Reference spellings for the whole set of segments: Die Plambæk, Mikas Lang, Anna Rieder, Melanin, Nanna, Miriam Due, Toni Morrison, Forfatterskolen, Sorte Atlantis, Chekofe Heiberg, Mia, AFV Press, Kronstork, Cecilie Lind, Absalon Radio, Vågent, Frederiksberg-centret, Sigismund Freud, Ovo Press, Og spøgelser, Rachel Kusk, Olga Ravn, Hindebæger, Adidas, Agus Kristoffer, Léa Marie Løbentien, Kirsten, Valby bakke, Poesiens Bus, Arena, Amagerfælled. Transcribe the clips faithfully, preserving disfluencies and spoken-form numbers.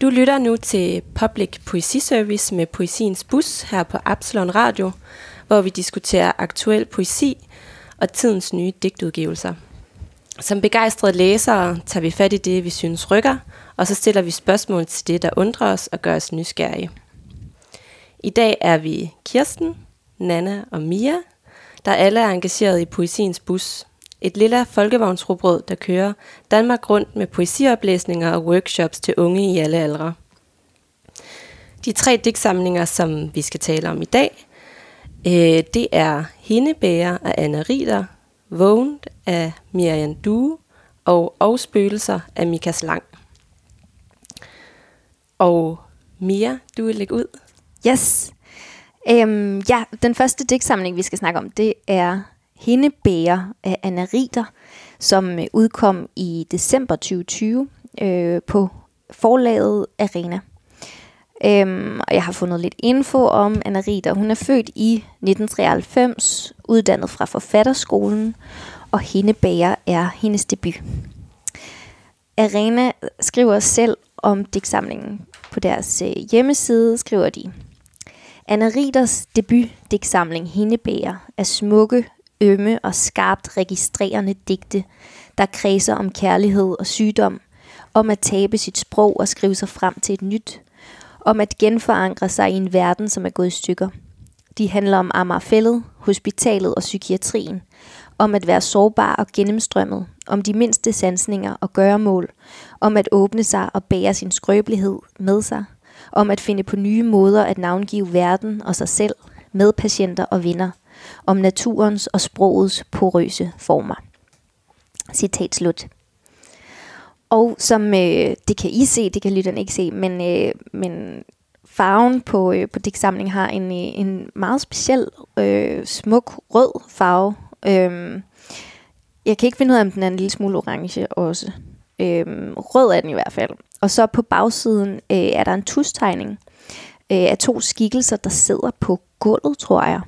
Du lytter nu til Public Poesi Service med Poesiens Bus her på Absalon Radio, hvor vi diskuterer aktuel poesi og tidens nye digtudgivelser. Som begejstrede læsere tager vi fat i det, vi synes rykker, og så stiller vi spørgsmål til det, der undrer os og gør os nysgerrige. I dag er vi Kirsten, Nana og Mia, der alle er engageret i Poesiens Bus, et lille folkevognsrugbrød, der kører Danmark rundt med poesioplæsninger og workshops til unge i alle aldre. De tre digtsamlinger, som vi skal tale om i dag, øh, det er Hindebæger af Anna Rieder, Vågent af Miriam Due og Og spøgelser af Mikas Lang. Og Mia, du vil lægge ud? Yes. Øhm, ja, den første digtsamling, vi skal snakke om, det er Hindebæger af Anna Rieder, som udkom i december tyve tyve øh, på forlaget Arena. Øhm, og jeg har fundet lidt info om Anna Rieder. Hun er født i nitten treoghalvfems, uddannet fra Forfatterskolen, og Hindebæger er hendes debut. Arena skriver selv om digtsamlingen. På deres hjemmeside skriver de: Anna Rieders debutdigtsamling Hindebæger er smukke, ømme og skarpt registrerende digte, der kredser om kærlighed og sygdom, om at tabe sit sprog og skrive sig frem til et nyt, om at genforankre sig i en verden, som er gået i stykker. De handler om Amagerfælled, hospitalet og psykiatrien, om at være sårbar og gennemstrømmet, om de mindste sansninger og gøremål, om at åbne sig og bære sin skrøbelighed med sig, om at finde på nye måder at navngive verden og sig selv, med patienter og venner, om naturens og sprogets porøse former. Citat slut. Og som, øh, det kan I se, det kan lytterne ikke se, men, øh, men farven på, øh, på digtsamlingen har en, en meget speciel, øh, smuk rød farve. Øh, jeg kan ikke finde ud af, om den er en lille smule orange også. Øh, rød er den i hvert fald. Og så på bagsiden øh, er der en tustegning øh, af to skikkelser, der sidder på gulvet, tror jeg.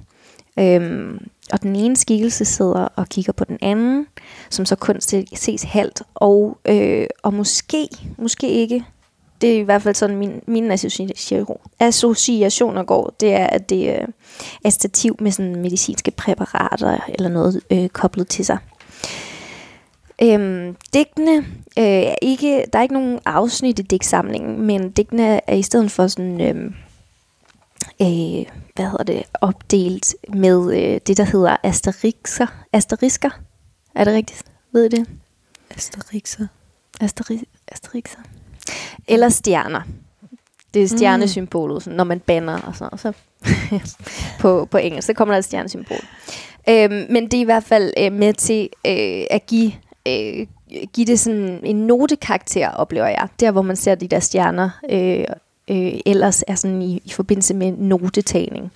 Øhm, og den ene skikkelse sidder og kigger på den anden, som så kun ses halvt, og, øh, og måske, måske ikke. Det er i hvert fald sådan min, mine associationer går. Det er, at det øh, er stativ med sådan medicinske præparater eller noget øh, koblet til sig. øhm, Digtene øh, er ikke, der er ikke nogen afsnit i digtsamlingen, men digtene er i stedet for sådan øh, Øh, hvad hedder det, opdelt med øh, det, der hedder asterixer. Asterisker? Er det rigtigt? Ved I det? Asterixer. Asteri- asterixer. Eller stjerner. Det er stjernesymbolet, mm. når man banner og sådan, så på, på engelsk, så kommer der et stjernesymbol. Øh, men det er i hvert fald øh, med til øh, at give... Øh, give det sådan en notekarakter, oplever jeg. Der, hvor man ser de der stjerner... Øh, Øh, ellers er sådan i, i forbindelse med notetagning.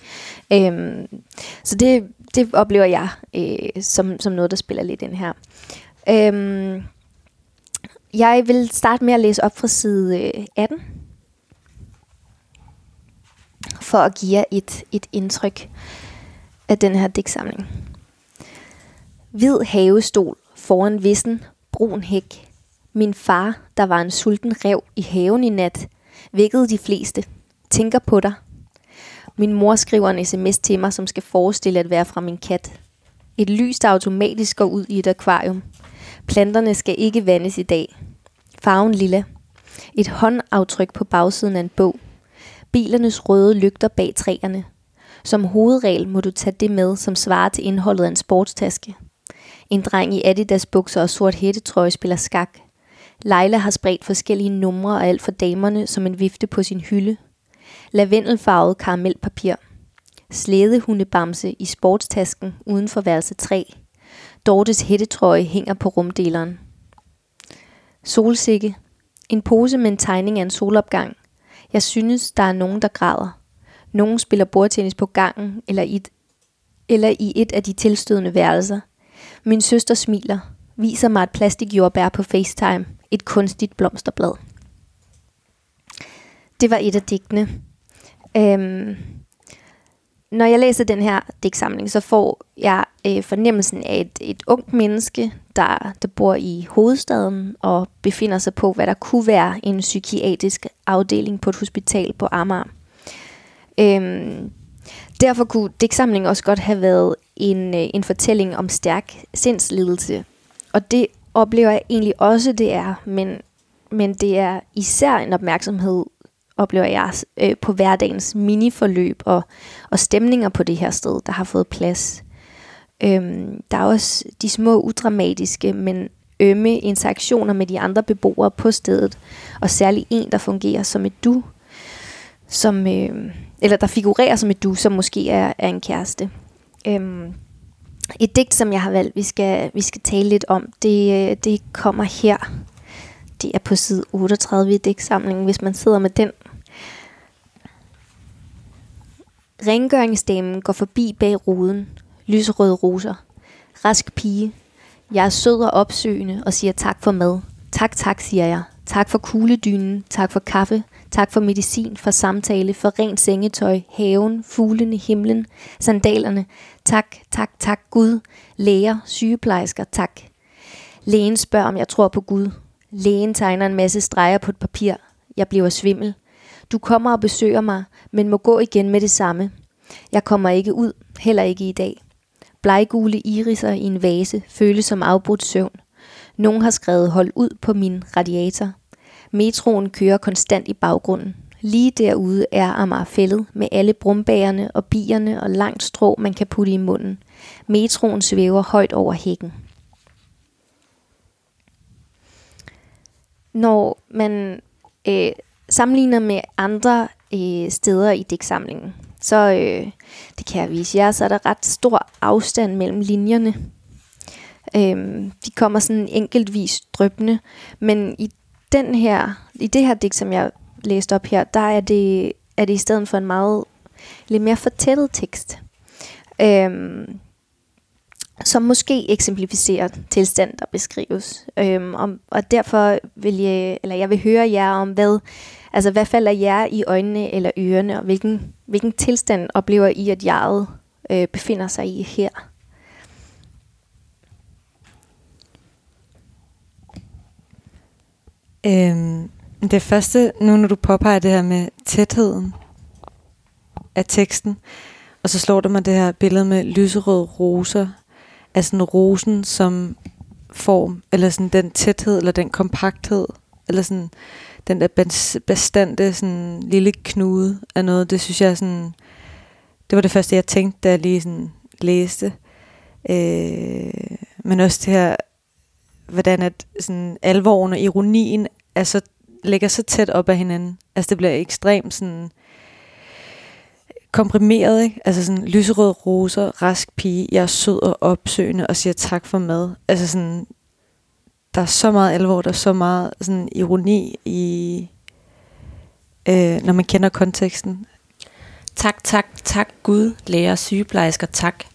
Øhm, så det, det oplever jeg øh, som, som noget, der spiller lidt ind her. Øhm, jeg vil starte med at læse op fra side atten, for at give jer et, et indtryk af den her digtsamling. Hvid havestol foran vissen, brun hæk. Min far, der var en sulten ræv i haven i nat, vækkede de fleste. Tænker på dig. Min mor skriver en sms til mig, som skal forestille at være fra min kat. Et lys, der automatisk går ud i et akvarium. Planterne skal ikke vandes i dag. Farven lilla. Et håndaftryk på bagsiden af en bog. Bilernes røde lygter bag træerne. Som hovedregel må du tage det med, som svarer til indholdet af en sportstaske. En dreng i Adidas bukser og sort hættetrøje spiller skak. Leila har spredt forskellige numre og alt for damerne som en vifte på sin hylde. Lavendelfarvet karamelpapir. Slædehundebamse i sportstasken uden for værelse tre. Dortes hættetrøje hænger på rumdeleren. Solsikke. En pose med en tegning af en solopgang. Jeg synes, der er nogen, der græder. Nogen spiller bordtennis på gangen eller i et, eller i et af de tilstødende værelser. Min søster smiler. Viser mig et plastikjordbær på FaceTime. Et kunstigt blomsterblad. Det var et af digtene. Øhm, Når jeg læser den her digtsamling, så får jeg øh, fornemmelsen af et, et ungt menneske, der, der bor i hovedstaden og befinder sig på, hvad der kunne være en psykiatrisk afdeling på et hospital på Amager. Øhm, derfor kunne digtsamlingen også godt have været en, en fortælling om stærk sindslidelse. Og det oplever jeg egentlig også, det er, men, men det er især en opmærksomhed, oplever jeg øh, på hverdagens miniforløb og, og stemninger på det her sted, der har fået plads. Øhm, der er også de små, udramatiske, men ømme interaktioner med de andre beboere på stedet, og særlig en, der fungerer som et du, som, øh, eller der figurerer som et du, som måske er, er en kæreste. Øhm, et digt, som jeg har valgt, vi skal, vi skal tale lidt om, det, det kommer her. Det er på side otteogtredive i digtsamlingen, hvis man sidder med den. Rengøringsdamen går forbi bag ruden. Lyserøde roser. Rask pige. Jeg er sød og opsøgende og siger tak for mad. Tak, tak, siger jeg. Tak for kugledynen. Tak for kaffe. Tak for medicin, for samtale, for rent sengetøj, haven, fuglene, himlen, sandalerne. Tak, tak, tak, Gud. Læger, sygeplejersker, tak. Lægen spørger, om jeg tror på Gud. Lægen tegner en masse streger på et papir. Jeg bliver svimmel. Du kommer og besøger mig, men må gå igen med det samme. Jeg kommer ikke ud, heller ikke i dag. Bleggule iriser i en vase føles som afbrudt søvn. Nogen har skrevet hold ud på min radiator. Metroen kører konstant i baggrunden. Lige derude er Amagerfælled med alle brumbærerne og bierne og langt strå, man kan putte i munden. Metroen svæver højt over hækken. Når man øh, sammenligner med andre øh, steder i digtsamlingen, så øh, det kan jeg vise jer, så er der ret stor afstand mellem linjerne. Øh, de kommer sådan enkeltvis dryppende, men i den her, i det her digt, som jeg læste op her, der er det, er det i stedet for en meget lidt mere fortættet tekst, øh, som måske eksemplificerer tilstand, der beskrives. Øhm, og, og derfor vil jeg, eller jeg vil høre jer om, hvad, altså hvad falder jer i øjnene eller ørerne, og hvilken, hvilken tilstand oplever I, at jeget øh, befinder sig i her. Øhm, det første, nu når du påpeger det her med tætheden af teksten, og så slår det mig det her billede med lyserøde roser, af sådan rosen som form, eller sådan den tæthed, eller den kompakthed, eller sådan den der bestandte sådan lille knude af noget. Det synes jeg sådan, det var det første jeg tænkte, da jeg lige sådan læste. Øh, men også det her, hvordan at sådan alvoren og ironien er så, ligger så tæt op ad hinanden. Altså det bliver ekstremt sådan komprimeret, ikke? Altså sådan lyserøde roser, rask pige, jeg er sød og opsøgende og siger tak for mad. Altså sådan, der er så meget alvor, der er så meget sådan ironi i, øh, når man kender konteksten. Tak, tak, tak Gud, læger, sygeplejersker, tak.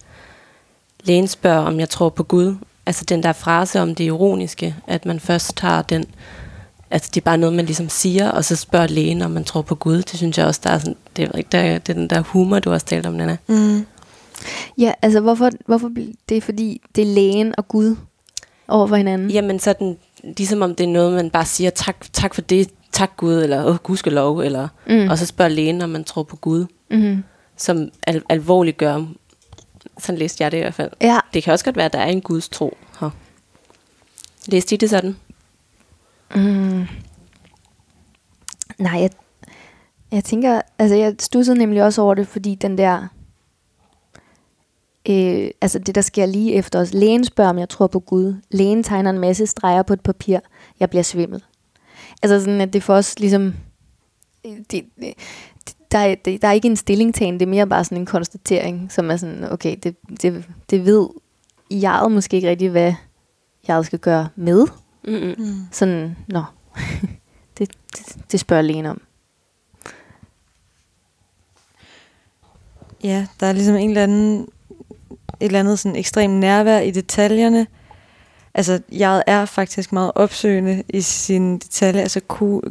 Lægen spørger, om jeg tror på Gud. Altså den der frase om det ironiske, at man først tager den, altså det er bare noget man ligesom siger, og så spørger lægen om man tror på Gud. Det synes jeg også der er sådan, det er, der, det er den der humor du har talt om, Nana. Mm. Ja, altså hvorfor hvorfor det er, fordi det er lægen og Gud over for hinanden. Jamen sådan ligesom om det er noget man bare siger tak tak for det, tak Gud, eller åh gudskelov, eller mm. og så spørger lægen om man tror på Gud, mm-hmm. som al- alvorligt gør. Sådan læste jeg det i hvert fald. Ja. Det kan også godt være at der er en Guds tro her. Læste I det sådan? Mm. Nej, jeg, jeg tænker, altså jeg studsede nemlig også over det, fordi den der, øh, altså det der sker lige efter os, lægen spørger om jeg tror på Gud, lægen tegner en masse streger på et papir, jeg bliver svimmel. Altså sådan at det for os ligesom, det, det, der, det, der er ikke en stillingtagen, det er mere bare sådan en konstatering, som er sådan, okay, det, det, det ved jeg måske ikke rigtig, hvad jeg skal gøre med. Mm. Sådan, nå, det, det, det spørger Lene om. Ja, der er ligesom en eller anden, et eller andet sådan ekstremt nærvær i detaljerne. altså jeg er faktisk meget opsøgende i sine detaljer, altså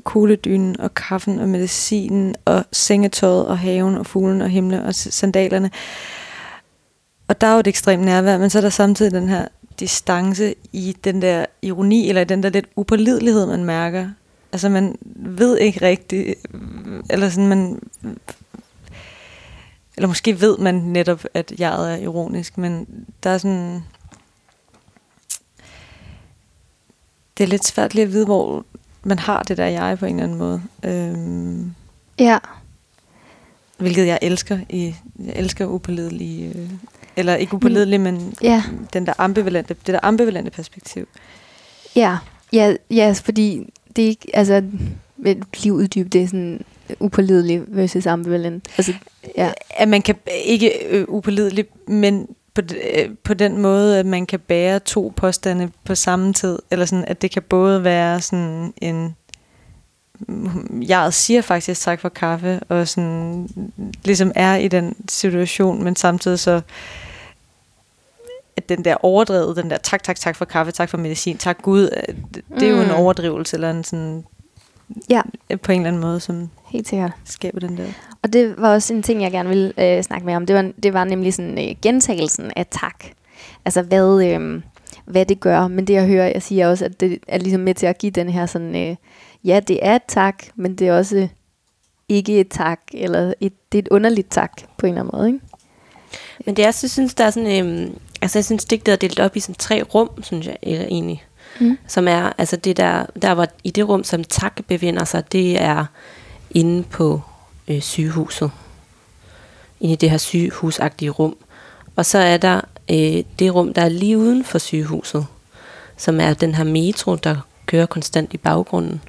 kugledynen og kaffen og medicinen og sengetøjet og haven og fuglen og himlen og sandalerne. Og der er jo et ekstremt nærvær, men så er der samtidig den her distance i den der ironi, eller i den der lidt upålidelighed, man mærker. Altså man ved ikke rigtigt, eller sådan man... Eller måske ved man netop, at jeg er ironisk, men der er sådan... Det er lidt svært lige at vide, hvor man har det der jeg på en eller anden måde. Øhm, ja. Hvilket jeg elsker. I, jeg elsker upålidelige... Øh, eller ikke upålidelige, mm. men ja. den der ambivalente, det der ambivalente perspektiv. Ja, ja, ja, fordi det er ikke... Altså, lige uddybe det sådan... upålidelig versus ambivalent. Altså, ja. At man kan ikke øh, upålidelig, men på, øh, på den måde, at man kan bære to påstande på samme tid, eller sådan, at det kan både være sådan en, jeg siger faktisk tak for kaffe, og sådan ligesom er i den situation, men samtidig så at den der overdrevet, den der tak, tak, tak for kaffe, tak for medicin, tak Gud, det, det er jo mm. en overdrivelse, eller en sådan, ja, på en eller anden måde, som helt sikkert skaber den der. Og det var også en ting, jeg gerne ville øh, snakke med om. Det var, det var nemlig sådan øh, gentagelsen af tak. Altså hvad, øh, hvad det gør. Men det jeg hører, jeg siger også, at det er ligesom med til at give den her sådan, øh, ja, det er et tak, men det er også ikke et tak, eller et, det er et underligt tak på en eller anden måde, ikke? Men det er, så synes der er sådan, øh, altså jeg synes digtet er delt op i sådan tre rum, synes jeg, eller egentlig. Mm. Som er, altså det der, der var i det rum, som tak bevinder sig, det er inde på øh, sygehuset. Inde i det her sygehusagtige rum. Og så er der øh, det rum, der er lige uden for sygehuset, som er den her metro, der kører konstant i baggrunden.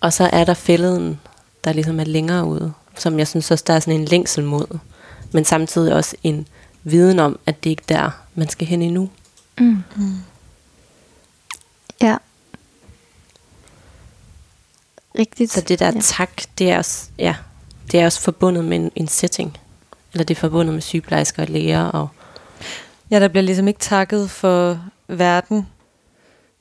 Og så er der fælleden, der ligesom er længere ude, som jeg synes også, der er sådan en længsel mod. Men samtidig også en viden om, at det ikke er der, man skal hen endnu. Mm. Ja. Rigtigt. Så det der ja. tak, det er også, ja, det er også forbundet med en, en setting. Eller det er forbundet med sygeplejersker og læger og ja, der bliver ligesom ikke takket for verden.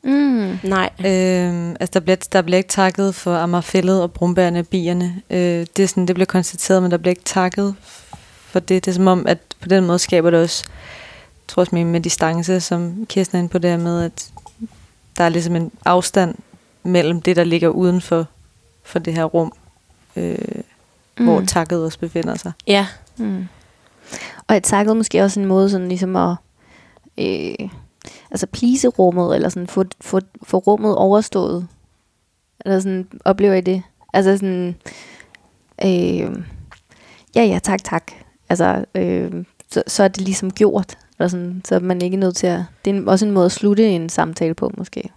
Mm. Nej. Øhm, altså der bliver der bliver ikke takket for Amagerfælled og brumbærne og bierne. Øh, det er sådan, det bliver konstateret, men der bliver ikke takket for det. Det er som om, at på den måde skaber det også, tror jeg, med distance, som Kirsten er inde på der med, at der er ligesom en afstand mellem det, der ligger uden for, for det her rum, øh, mm. hvor takket også befinder sig. Ja. Mm. Og at takket måske også en måde sådan ligesom at øh, altså please rummet, eller sådan få, få, få rummet overstået. Eller sådan, oplever I det? Altså sådan, øh, ja ja, tak tak. Altså, øh, så, så er det ligesom gjort. Sådan, så man ikke er nødt til at... Det er også en måde at slutte en samtale på, måske.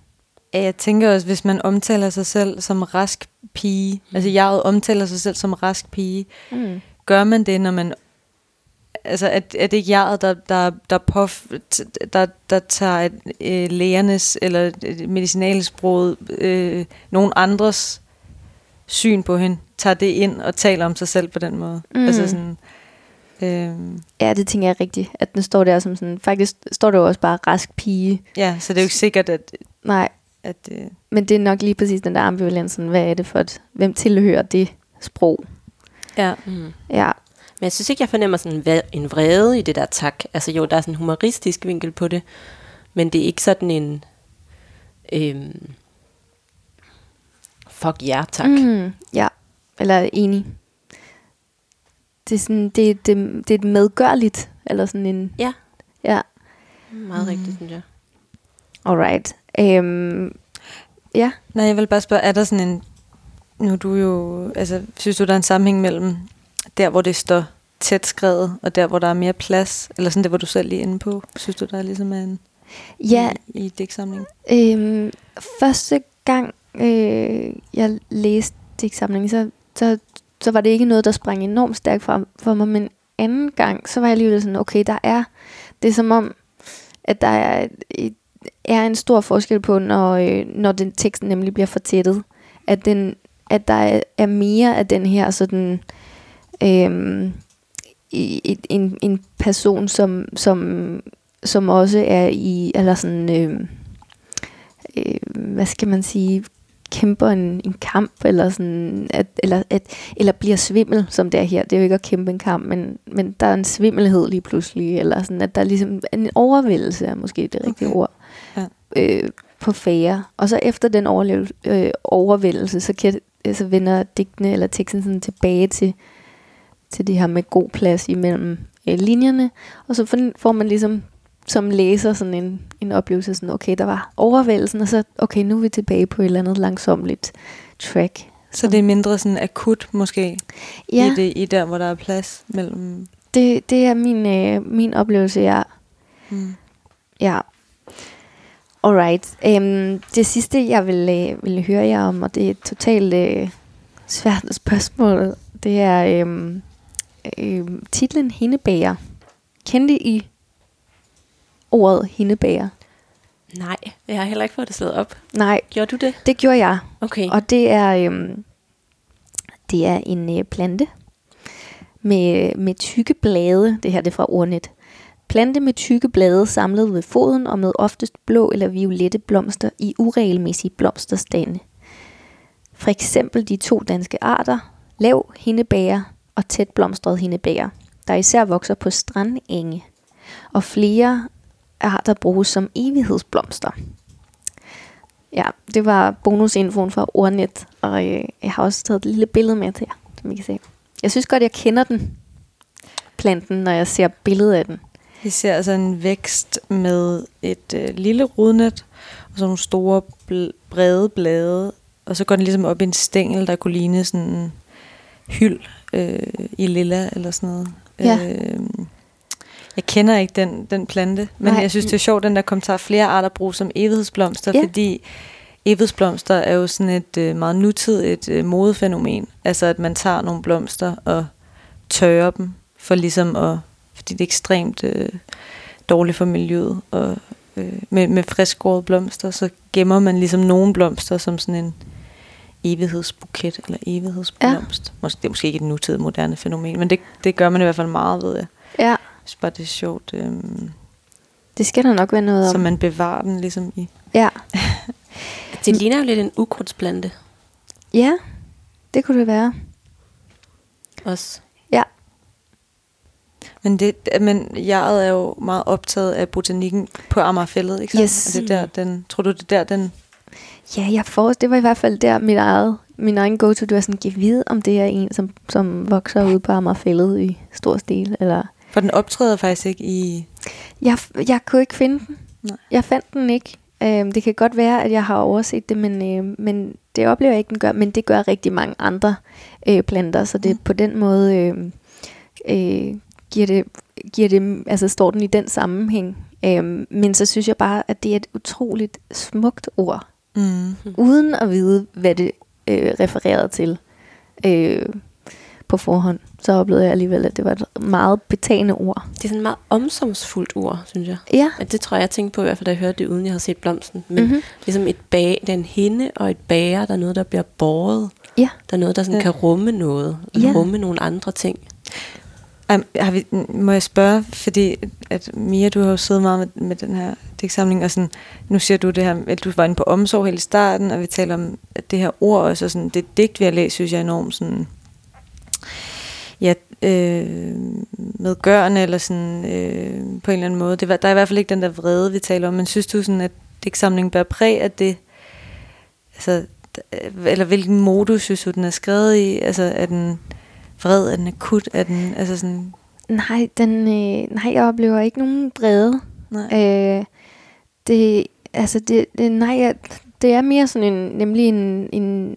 Jeg tænker også, hvis man omtaler sig selv som rask pige, mm. altså jeg omtaler sig selv som rask pige, mm. gør man det, når man... Altså, at, at det ikke jeg, der, der, der, puff, der, der tager øh, lægernes eller medicinalsproget, øh, nogen andres syn på hende, tager det ind og taler om sig selv på den måde. Mm. Altså sådan... Ja, det tænker jeg rigtigt. At den står der som sådan, faktisk står der jo også bare rask pige. Ja, så det er jo ikke sikkert, at... Nej, at, øh... men det er nok lige præcis den der ambivalensen. Hvad er det for et... Hvem tilhører det sprog? Ja. Mm. Ja. Men jeg synes ikke, jeg fornemmer sådan en vrede i det der tak. Altså jo, der er sådan en humoristisk vinkel på det, men det er ikke sådan en... Øhm, fuck ja, yeah, tak. Mm, ja, eller enig. Det er sådan, det, det, det er et medgørligt, eller sådan en... Ja. Ja. Meget rigtigt, synes jeg. Alright. Øhm, ja. Nej, jeg vil bare spørge, er der sådan en... Nu du jo... Altså, synes du, der er en sammenhæng mellem der, hvor det står tæt skrevet, og der, hvor der er mere plads, eller sådan det, hvor du selv lige er inde på? Synes du, der er ligesom en... Ja. I, i digtsamlingen? Øhm, første gang, øh, jeg læste digtsamlingen, så... så så var det ikke noget, der sprang enormt stærkt frem for mig, men anden gang, så var jeg alligevel sådan, okay, der er, det er som om, at der er, er en stor forskel på, når, når den tekst nemlig bliver fortættet, at, den, at der er mere af den her sådan, øhm, en, en person, som, som, som også er i, eller sådan, øhm, øh, hvad skal man sige, kæmper en, en kamp eller sådan, at, eller at, eller bliver svimmel, som det er her. Det er jo ikke at kæmpe en kamp, men men der er en svimmelhed lige pludselig, eller sådan, at der er ligesom en overvældelse, er måske det rigtige okay. ord. Ja. Øh, på færre. Og så efter den overlev- øh, overvældelse, så kan så vender digtene eller teksten sådan tilbage til til det her med god plads imellem øh, linjerne, og så får man ligesom som læser sådan en, en oplevelse, sådan okay, der var overvældelsen, og så okay, nu er vi tilbage på et eller andet langsomligt track. Så det er mindre sådan akut måske, ja. i, det, i der, hvor der er plads mellem... Det, det er min, øh, min oplevelse, ja. Mm. Ja. Alright. Øhm, det sidste, jeg ville, øh, ville høre jer om, og det er et totalt øh, svært spørgsmål, det er øh, øh, titlen Hindebæger. Kendte I ordet hindebæger? Nej, jeg har heller ikke fået det slået op. Nej. Gjorde du det? Det gjorde jeg. Okay. Og det er, øhm, det er en øh, plante med, med tykke blade. Det her det er fra ordnet. Plante med tykke blade samlet ved foden og med oftest blå eller violette blomster i uregelmæssige blomsterstande. For eksempel de to danske arter, lav hindebæger og tæt blomstret hindebæger, der især vokser på strandenge. Og flere arter bruges som evighedsblomster. Ja, det var bonusinfoen fra Ordnet, og øh, jeg har også taget et lille billede med til jer, som I kan se. Jeg synes godt, jeg kender den, planten, når jeg ser billedet af den. Vi ser altså en vækst med et øh, lille rodnet, og så nogle store bl- brede blade, og så går den ligesom op i en stængel, der kunne ligne sådan en hyld øh, i lilla eller sådan noget. Ja. Øh, Jeg kender ikke den, den plante, men Nej. Jeg synes, det er sjovt, den der kommentar, flere arter bruges som evighedsblomster, yeah. fordi evighedsblomster er jo sådan et øh, meget nutidigt øh, modefænomen. Altså, at man tager nogle blomster og tørrer dem, for ligesom at, fordi det er ekstremt øh, dårligt for miljøet. Og, øh, med, med friskskårede blomster, så gemmer man ligesom nogle blomster som sådan en evighedsbuket, eller evighedsblomst. Ja. Det er måske ikke et nutidigt moderne fænomen, men det, det gør man i hvert fald meget, ved jeg. Ja. Jeg synes bare, det er sjovt. Øhm, det skal der nok være noget om. Så man bevarer den ligesom i. Ja. Det ligner jo lidt en ukrudtsplante. Ja, det kunne det være. Også. Ja. Men, det, men jeg er jo meget optaget af botanikken på Amagerfælled, ikke så? Yes. Er det der, den, tror du, det er der, den... Ja, jeg får, det var i hvert fald der, mit eget, min egen go-to. Det var sådan, giv vid, om det er en, som, som vokser ude på Amagerfælled i stor stil, eller... For den optræder faktisk ikke i... Jeg, jeg kunne ikke finde den. Nej. Jeg fandt den ikke. Øhm, det kan godt være, at jeg har overset det, men, øh, men det oplever jeg ikke, den gør. Men det gør rigtig mange andre øh, planter, så det mm. på den måde øh, øh, giver det, giver det, altså står den i den sammenhæng. Øhm, men så synes jeg bare, at det er et utroligt smukt ord, mm. uden at vide, hvad det øh, refererede til. Øh, på forhånd, så oplevede jeg alligevel, at det var et meget betagende ord. Det er sådan et meget omsorgsfuldt ord, synes jeg. Ja. At det tror jeg, jeg tænkte på, i hvert fald da jeg hørte det, uden jeg havde set blomsten. Men mm-hmm. ligesom et bag, det er en hinde og et bæger, der er noget, der bliver båret. Ja. Der er noget, der sådan ja. kan rumme noget, og ja. rumme nogle andre ting. Um, har vi, må jeg spørge, fordi at Mia, du har jo siddet meget med, med den her digtsamling, og sådan, nu siger du det her, at du var inde på omsorg hele starten, og vi taler om det her ord også, og sådan, det digt, vi har læst, synes jeg er enormt sådan... Ja, øh, medgørende eller sådan øh, på en eller anden måde. Det var, der er i hvert fald ikke den der vrede, vi taler om, men synes du sådan, at digtsamlingen bærer præg af det, altså, eller hvilken modus synes du, den er skrevet i? Altså, er den vred, er den akut, er den, altså sådan... Nej, den, øh, nej jeg oplever ikke nogen vrede. Øh, det, altså, det, det, nej, jeg, det er mere sådan en, nemlig en, en,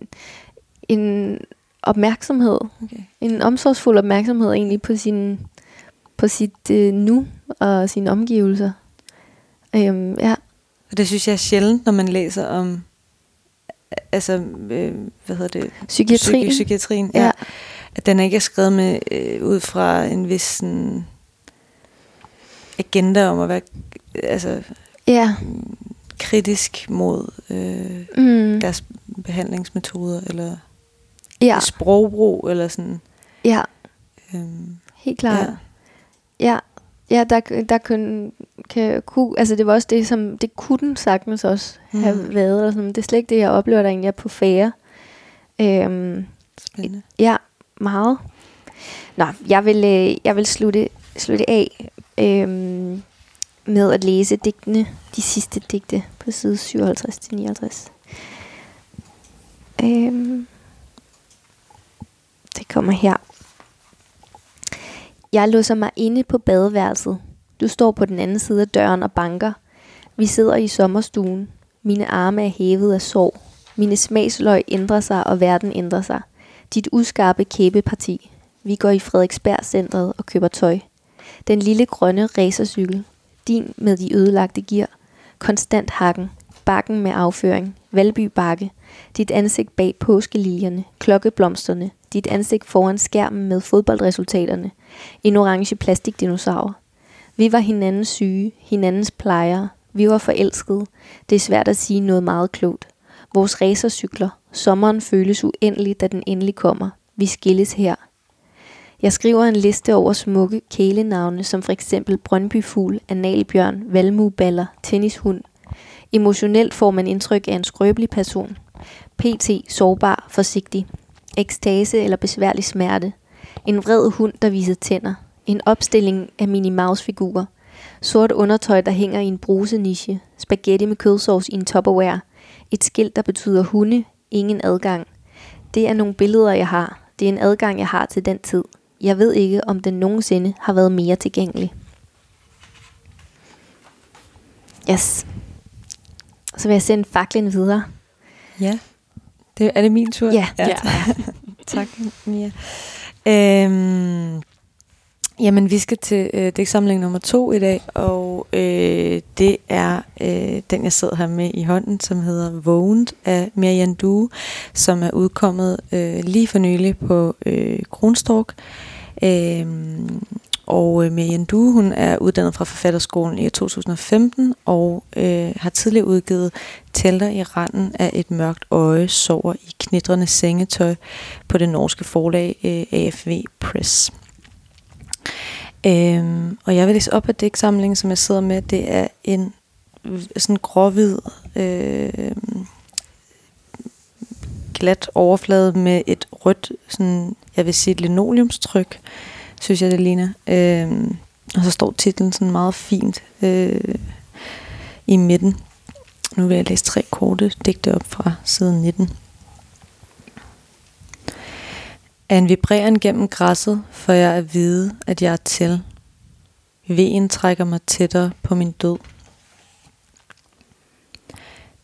en opmærksomhed. Okay. En omsorgsfuld opmærksomhed egentlig på sin på sit øh, nu og sine omgivelser. Øhm, ja. Og det synes jeg er sjældent, når man læser om altså øh, hvad hedder det? Psykiatrien. Psyki- psykiatrien ja. Ja. At den ikke er skrevet med øh, ud fra en vis sådan, agenda om at være altså ja. kritisk mod øh, mm. deres behandlingsmetoder eller ja. sprogbrug eller sådan. Ja. Øhm, Helt klart. Ja. ja. Ja, der, der kunne, kan, kunne, altså det var også det, som det kunne den sagtens også have mm. været. Eller sådan. Det er slet ikke det, jeg oplever, der egentlig er på færre. Øhm, Spændende. Ja, meget. Nå, jeg vil, jeg vil slutte, slutte af øhm, med at læse digtene, de sidste digte på side syvoghalvtreds til nioghalvtreds. Øhm, det kommer her. Jeg låser mig inde på badeværelset. Du står på den anden side af døren og banker. Vi sidder i sommerstuen. Mine arme er hævet af sorg. Mine smagsløg ændrer sig, og verden ændrer sig. Dit uskarpe kæbeparti. Vi går i Frederiksberg-centret og køber tøj. Den lille grønne racercykel. Din med de ødelagte gear. Konstant hakken. Bakken med afføring. Valby bakke. Dit ansigt bag påskeliljerne. Klokkeblomsterne. Dit ansigt foran skærmen med fodboldresultaterne. En orange plastikdinosaur. Vi var hinandens syge, hinandens plejere. Vi var forelskede. Det er svært at sige noget meget klogt. Vores racercykler. Sommeren føles uendelig, da den endelig kommer. Vi skilles her. Jeg skriver en liste over smukke kælenavne, som for eksempel brøndbyfugl, analbjørn, valmueballer, tennishund. Emotionelt får man indtryk af en skrøbelig person. P T sårbar, forsigtig. Ekstase eller besværlig smerte. En vred hund, der viser tænder. En opstilling af Minnie Mouse-figurer. Sort undertøj, der hænger i en bruseniche. Spaghetti med kødsovs i en Tupperware. Et skilt, der betyder hunde. Ingen adgang. Det er nogle billeder, jeg har. Det er en adgang, jeg har til den tid. Jeg ved ikke, om den nogensinde har været mere tilgængelig. Yes. Så vil jeg sende faklen videre. Ja. Det, er det min tur? Ja. ja. ja. Tak, Mia. Øhm, jamen, vi skal til øh, digtsamling nummer to i dag, og øh, det er øh, den, jeg sidder her med i hånden, som hedder Vågent af Miriam Due, som er udkommet øh, lige for nylig på øh, Kronstork. Øh, og øh, Miriam Due, hun er uddannet fra Forfatterskolen i to tusind og femten, og øh, har tidligere udgivet Telter i randen af et mørkt øje sover i knitrende sengetøj på det norske forlag øh, A F V Press. Øhm, og jeg vil læse op af digtsamlingen, som jeg sidder med. Det er en sådan gråhvid øh, glat overflade med et rødt, sådan, jeg vil sige et linoleumstryk, synes jeg det ligner. Øhm, og så står titlen sådan meget fint øh, i midten. Nu vil jeg læse tre korte digte op fra side nitten. Af en vibreren gennem græsset får jeg at vide, at jeg er til. Veen trækker mig tættere på min død.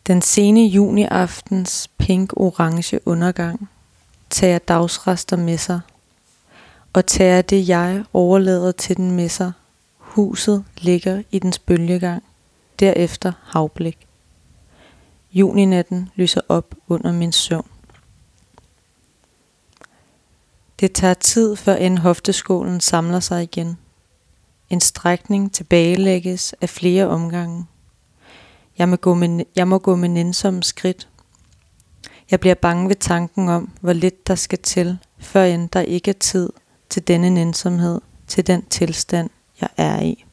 Den sene juniaftens pink-orange undergang tager dagsrester med sig, og tager det jeg overlader til den med sig. Huset ligger i dens bølgegang, derefter havblik. Juninatten lyser op under min søvn. Det tager tid, før en hofteskålen samler sig igen. En strækning tilbagelægges af flere omgange. Jeg må gå med, jeg må gå med nænsomme skridt. Jeg bliver bange ved tanken om, hvor lidt der skal til, før end der ikke er tid til denne nænsomhed, til den tilstand, jeg er i.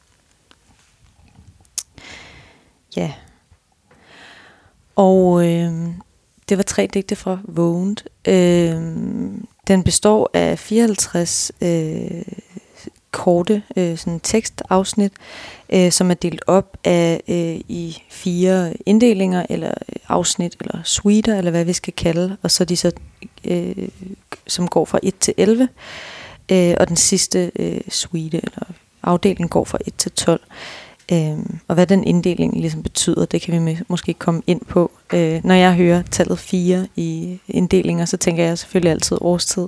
Ja. Og øh, det var tre digte fra Vågent. Øh, den består af fireoghalvtreds øh, korte øh, sådan tekstafsnit, øh, som er delt op af øh, i fire inddelinger, eller afsnit, eller suiter, eller hvad vi skal kalde. Og så de så, øh, som går fra et til elleve, øh, og den sidste øh, suite, eller afdeling, går fra et til tolv. Øhm, og hvad den inddeling ligesom betyder, det kan vi måske komme ind på. Øh, når jeg hører tallet fire i inddelinger, så tænker jeg selvfølgelig altid årstid.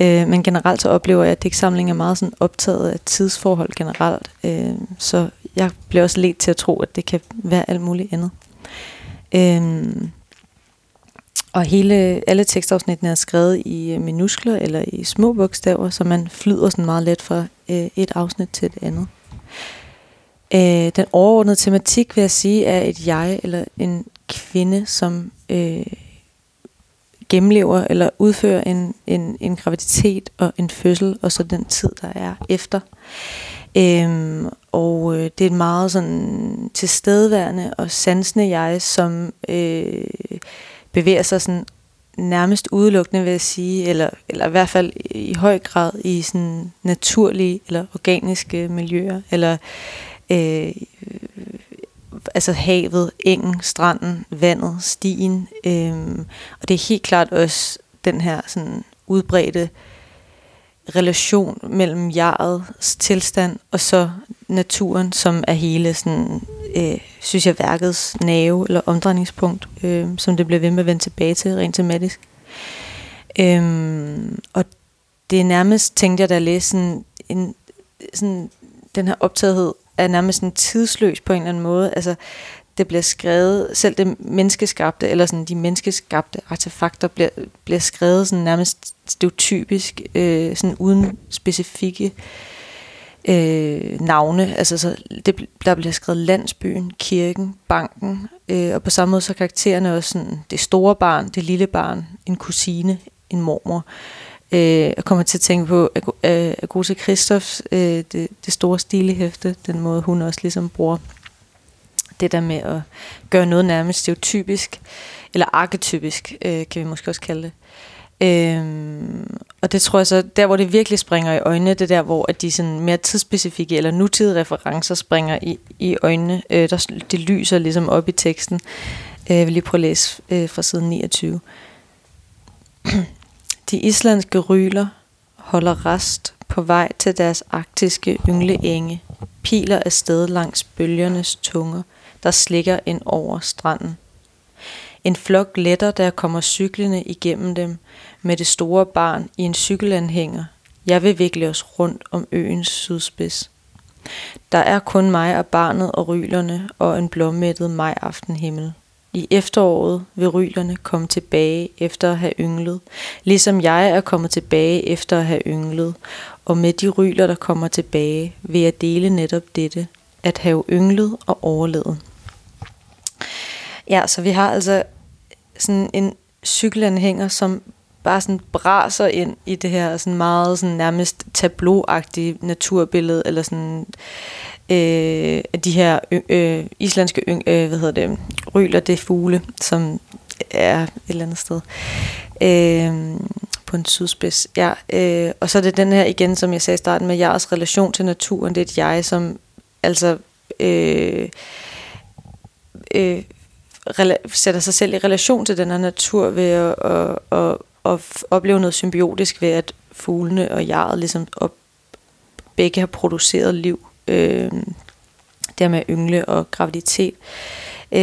Øh, men generelt så oplever jeg, at digtsamlingen er meget sådan optaget af tidsforhold generelt. Øh, så jeg bliver også ledt til at tro, at det kan være alt muligt andet. Øh, og hele, alle tekstafsnittene er skrevet i minuskler eller i små bogstaver, så man flyder sådan meget let fra øh, et afsnit til et andet. Øh, den overordnede tematik, vil jeg sige, er et jeg eller en kvinde, som øh, gennemlever eller udfører en, en, en graviditet og en fødsel, og så den tid, der er efter. Øhm, og øh, det er et meget sådan tilstedeværende og sansende jeg, som øh, bevæger sig sådan nærmest udelukkende, vil jeg sige, eller, eller i hvert fald i høj grad i sådan naturlige eller organiske miljøer, eller øh, altså havet, engen, stranden, vandet, stien. Øh, og det er helt klart også den her sådan udbredte relation mellem jegets tilstand og så naturen, som er hele sådan, øh, synes jeg, værkets nerve eller omdrejningspunkt, øh, som det bliver ved med at vende tilbage til rent tematisk. Øh, og det er nærmest, tænkte jeg, da jeg læste sådan, en, sådan, den her optagethed er nærmest sådan tidsløs på en eller anden måde. Altså, det bliver skrevet, selv det menneskeskabte, eller sådan de menneskeskabte artefakter, bliver, bliver skrevet sådan nærmest stereotypisk, øh, sådan uden specifikke øh, navne. Altså, så det, der bliver skrevet landsbyen, kirken, banken, øh, og på samme måde så karaktererne også sådan det store barn, det lille barn, en kusine, en mormor. Øh, jeg kommer til at tænke på øh, Agus Kristoffers, øh, det, det store stilehæfte, den måde hun også ligesom bruger det der med at gøre noget nærmest stereotypisk, eller arketypisk, øh, kan vi måske også kalde det. Øhm, og det tror jeg så, der hvor det virkelig springer i øjnene, det der hvor at de sådan mere tidsspecifikke eller nutidige referencer springer i, i øjnene. Øh, der, det lyser ligesom op i teksten. Øh, jeg vil lige prøve at læse øh, fra side niogtyve. De islandske ryler holder rest på vej til deres arktiske yngleenge, piler afsted langs bølgernes tunger, der slikker ind over stranden. En flok letter, der kommer cyklende igennem dem med det store barn i en cykelanhænger. Jeg vil vikle os rundt om øens sydspids. Der er kun mig og barnet og rylerne og en blåmættet majaftenhimmel. I efteråret vil rylerne komme tilbage efter at have ynglet, ligesom jeg er kommet tilbage efter at have ynglet, og med de ryler, der kommer tilbage, vil jeg dele netop dette, at have ynglet og overlevet. Ja, så vi har altså sådan en cykelanhænger, som bare sådan braser ind i det her sådan meget sådan nærmest tableauagtige naturbillede, eller sådan øh, de her øh, islandske øh, hvad hedder det, ryler, det fugle, som er et eller andet sted øh, på en sydspids. Ja, øh, og så er det den her igen, som jeg sagde i starten med jeres relation til naturen. Det er et jeg, som altså øh, øh, sætter sig selv i relation til den her natur ved at, at, at, at opleve noget symbiotisk ved, at fuglene og jeget ligesom op, begge har produceret liv. Øh, der med yngle og graviditet. Øh,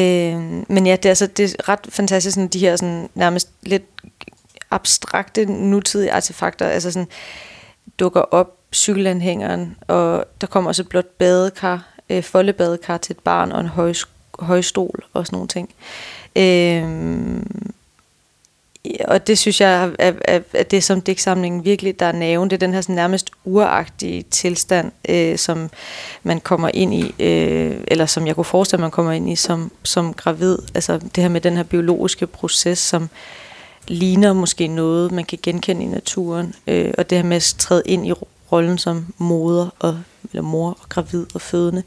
men ja, det er, altså, det er ret fantastisk, sådan, de her sådan, nærmest lidt abstrakte nutidige artefakter, altså sådan dukker op cykelanhængeren, og der kommer også et blåt badekar, øh, foldebadekar til et barn og en højskole, højstol og sådan nogle ting. Øhm, og det synes jeg, at, at, at det som digtsamlingen virkelig, der er nerven, det er den her sådan nærmest uragtige tilstand, øh, som man kommer ind i, øh, eller som jeg kunne forestille, man kommer ind i som, som gravid. Altså det her med den her biologiske proces, som ligner måske noget, man kan genkende i naturen, øh, og det her med at træde ind i rollen som moder og eller mor og gravid og fødende.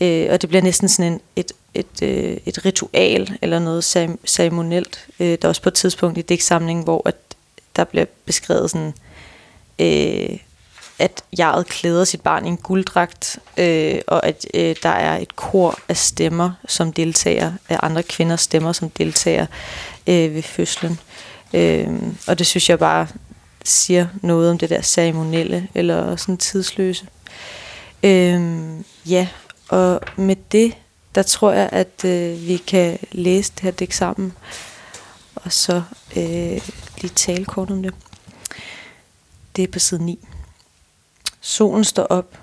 Øh, og det bliver næsten sådan en, et, et, et, et ritual eller noget ceremonielt. Øh, der er også på et tidspunkt i digtsamlingen, hvor at der bliver beskrevet sådan, øh, at jeget klæder sit barn i en gulddragt, øh, og at øh, der er et kor af stemmer, som deltager, af andre kvinders stemmer, som deltager øh, ved fødslen. Øh, og det synes jeg bare siger noget om det der ceremonielle eller sådan tidsløse. Øhm, ja, og med det, der tror jeg, at øh, vi kan læse det her digt sammen, og så øh, lige tale kort om det. Det er på side ni. Solen står op,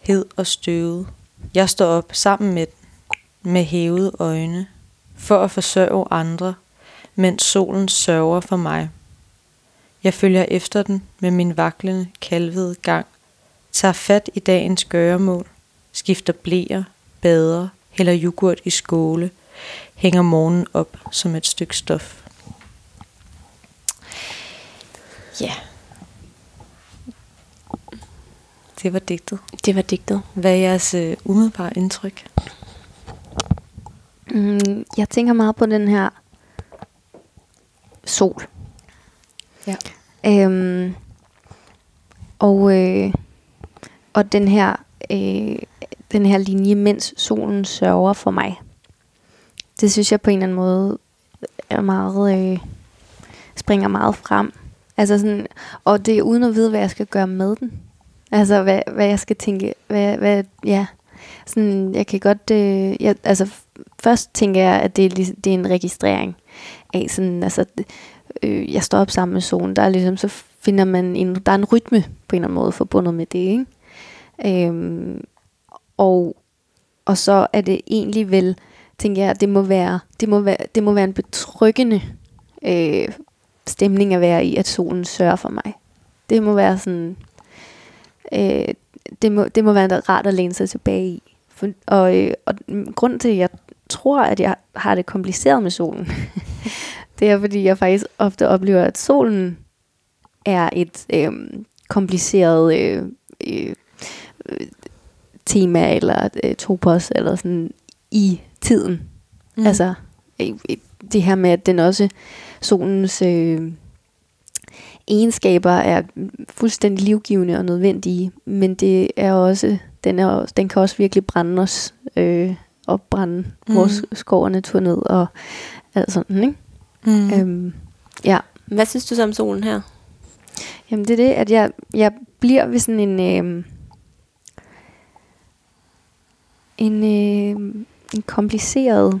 hed og støvet. Jeg står op sammen med den, med hævede øjne, for at forsørge andre, mens solen sørger for mig. Jeg følger efter den med min vaklende, kalvede gang, tager fat i dagens gøremål, skifter bleer, bader, hælder yoghurt i skåle, hænger morgenen op som et stykke stof. Ja. Det var digtet. Det var digtet. Hvad er jeres øh, umiddelbare indtryk? Mm, jeg tænker meget på den her sol. Ja. Øhm, og øh, og den her øh, den her linje, mens solen sørger for mig. Det synes jeg på en eller anden måde er meget øh, springer meget frem. Altså sådan, og det er uden at vide, hvad jeg skal gøre med den. Altså hvad, hvad jeg skal tænke, hvad, hvad ja. Sådan, jeg kan godt øh, jeg, altså først tænker jeg, at det er, det er en registrering af sådan, altså øh, jeg står op sammen med solen. Der er ligesom, så finder man en, der er en rytme på en eller anden måde forbundet med det, ikke? Øhm, og og så er det egentlig vel, tænker jeg, det må være det må være det må være en betryggende øh, stemning at være i, at solen sørger for mig. Det må være sådan øh, det må det må være rart at læne sig tilbage i. For, og, øh, og grunden til, at jeg tror, at jeg har det kompliceret med solen, det er, fordi jeg faktisk ofte oplever, at solen er et øh, kompliceret øh, øh, tema eller øh, topos eller sådan i tiden. Mm. Altså det her med, at den også solens øh, egenskaber er fuldstændig livgivende og nødvendige, men det er også den er den kan også virkelig brænde os øh, og brænde mm. vores skov og natur ned og alt sådan, ikke? Mm. Øhm, ja. Hvad synes du så om solen her? Jamen det er det, at jeg jeg bliver ved sådan en øh, en øh, en kompliceret.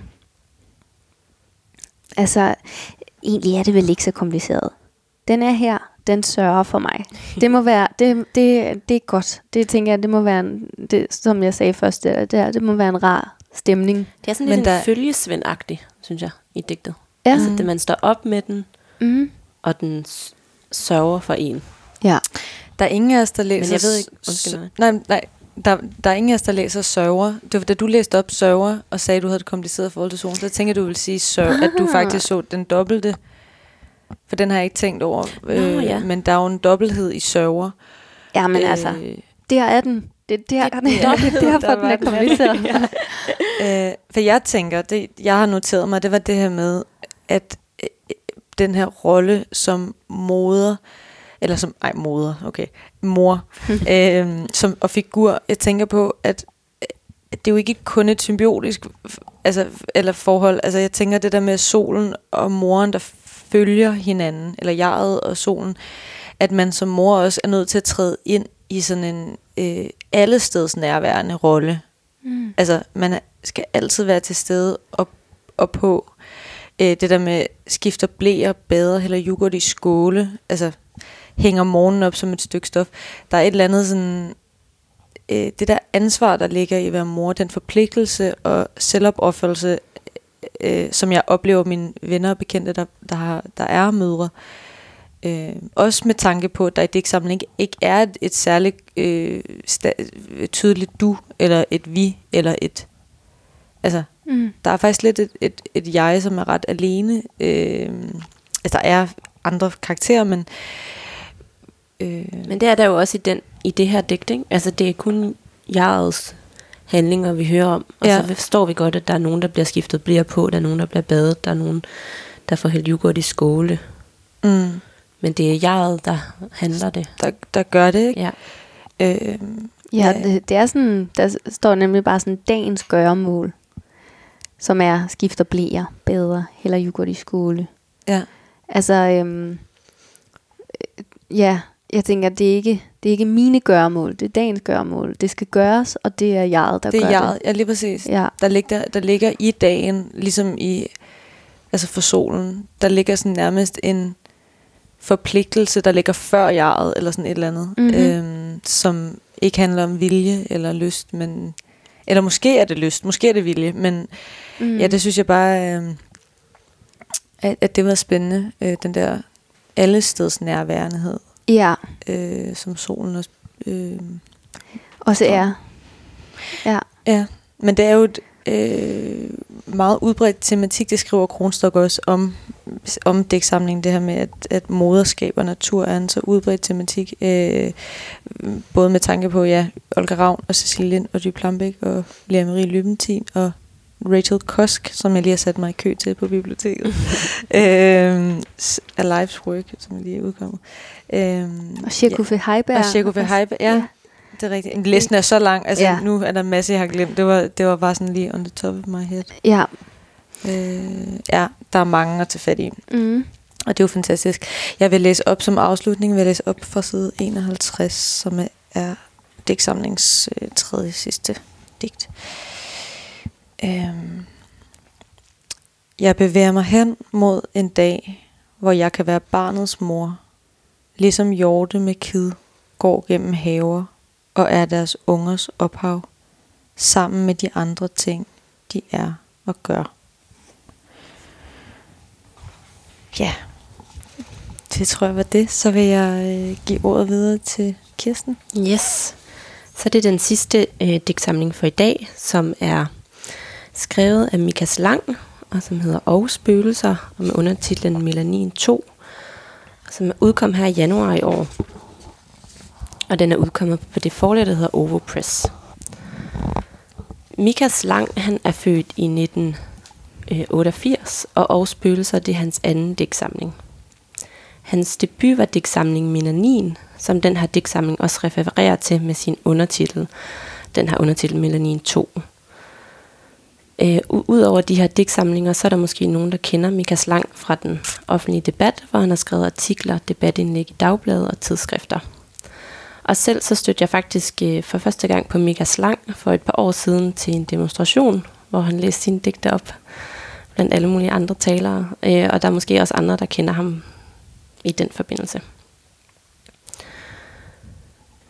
Altså, egentlig er det vel ikke så kompliceret. Den er her, den sørger for mig. Det må være, det, det, det er godt. Det tænker jeg, det må være, en, det, som jeg sagde først, det, det må være en rar stemning. Det er sådan lidt en der... følgesvendagtig, synes jeg, i digtet. Ja. Altså, det, man står op med den, mm. og den sørger for en. Ja. Der er ingen af os, der læser... Men jeg ved ikke, undskyld, nej, nej. Der, der er ingen af os, der læser sørger. Det var, da du læste op sørger og sagde, at du havde det kompliceret forhold til solen, så tænker du vil sige sørger, at du faktisk så den dobbelte. For den har jeg ikke tænkt over. Nå, øh, ja. Men der er jo en dobbelthed i sørger. Ja, men øh, altså, der er den. Det, der, det, det, er, det er derfor, den er kompliceret. ja. øh, for jeg tænker, det jeg har noteret mig, det var det her med, at øh, den her rolle som moder, eller som, ej, moder, okay, mor, øhm, som, og figur, jeg tænker på, at, at det er jo ikke kun et symbiotisk altså, eller forhold, altså jeg tænker det der med solen og moren, der følger hinanden, eller jeget og solen, at man som mor også er nødt til at træde ind i sådan en øh, allesteds nærværende rolle. Mm. Altså, man skal altid være til stede og, og på øh, det der med, skifter blæer, bader, hælder yoghurt i skåle, altså hænger morgenen op som et stykke stof. Der er et eller andet sådan øh, det der ansvar, der ligger i at være mor, den forpligtelse og selvopoffrelse, øh, som jeg oplever mine venner og bekendte, der, der, har, der er mødre. Øh, også med tanke på, at der i digtsamlingen ikke, ikke er et, et særligt øh, sta- tydeligt du, eller et vi, eller et... Altså, mm. der er faktisk lidt et, et, et jeg, som er ret alene. Øh, altså, der er andre karakterer, men... Men det er der jo også i, den, i det her digt, ikke? Altså det er kun jegets handlinger, vi hører om. Og ja. Så forstår vi godt, at der er nogen, der bliver skiftet blæer på. Der er nogen, der bliver badet. Der er nogen, der får hældt yoghurt i skåle. Mm. Men det er jeget, der handler det, Der, der gør det, ikke? Ja, øh, ja, ja. Det, det er sådan. Der står nemlig bare sådan dagens gøremål, som er skifter blæer, bader, hælder yoghurt i skåle. Ja. Altså øhm, ja, jeg tænker, at det er ikke det er ikke mine gøremål, det er dagens gøremål. Det skal gøres, og det er jeget, der det gør jeget. Det. Ja, lige præcis. Ja. Der ligger der ligger i dagen, ligesom i altså for solen, der ligger sådan nærmest en forpligtelse, der ligger før jeget eller sådan et eller andet, mm-hmm. øhm, som ikke handler om vilje eller lyst, men eller måske er det lyst, måske er det vilje, men mm. ja, det synes jeg bare øh, at, at det var spændende, øh, den der allesteds nærværenhed. Ja. Øh, som solen også, øh, også er. Ja. Ja. Men det er jo et øh, meget udbredt tematik. Det skriver Kronstork også om om digtsamlingen, det her med, at, at moderskab og natur er en så udbredt tematik, øh, både med tanke på, ja, Olga Ravn og Cecilie Lind og Die Plambæk og Léa Marie Løbentien og Rachel Kusk, som jeg lige har sat mig i kø til på biblioteket. øhm, A Life's Work, som lige er udkommet. Øhm, og Chekofe Heiberg. Og Chekofe Heiberg, ja. ja. Det er rigtigt. Listen er så lang, altså ja. Nu er der en masse, jeg har glemt. Det var, det var bare sådan lige on the top of my head. Ja. Øh, ja, der er mange at tage fat i. Mm. Og det er jo fantastisk. Jeg vil læse op som afslutning, vil jeg læse op fra side enoghalvtreds, som er digtsamlingens øh, tredje sidste digt. Jeg bevæger mig hen mod en dag, hvor jeg kan være barnets mor, ligesom hjorte med kid går gennem haver og er deres ungers ophav, sammen med de andre ting, de er og gør. Ja, det tror jeg var det. Så vil jeg øh, give ordet videre til Kirsten. Yes, så det er den sidste øh, digtsamling for i dag, som er skrevet af Mikas Lang, og som hedder Og spøgelser, og med undertitlen Melanin to, som er udkommet her i januar i år. Og den er udkommet på det forlag, der hedder Ovo Press. Mikas Lang, han er født i nitten otteogfirs, og Og spøgelser, det er hans anden digtsamling. Hans debut var digtsamlingen Melanin, som den her digtsamling også refererer til med sin undertitel. Den har undertitlen Melanin to. Øh, Udover de her digtsamlinger, så er der måske nogen, der kender Mikas Lang fra den offentlige debat, hvor han har skrevet artikler, debatindlæg i dagblade og tidsskrifter. Og selv så stødte jeg faktisk øh, for første gang på Mikas Lang for et par år siden til en demonstration, hvor han læste sine digte op blandt alle mulige andre talere, øh, og der er måske også andre, der kender ham i den forbindelse.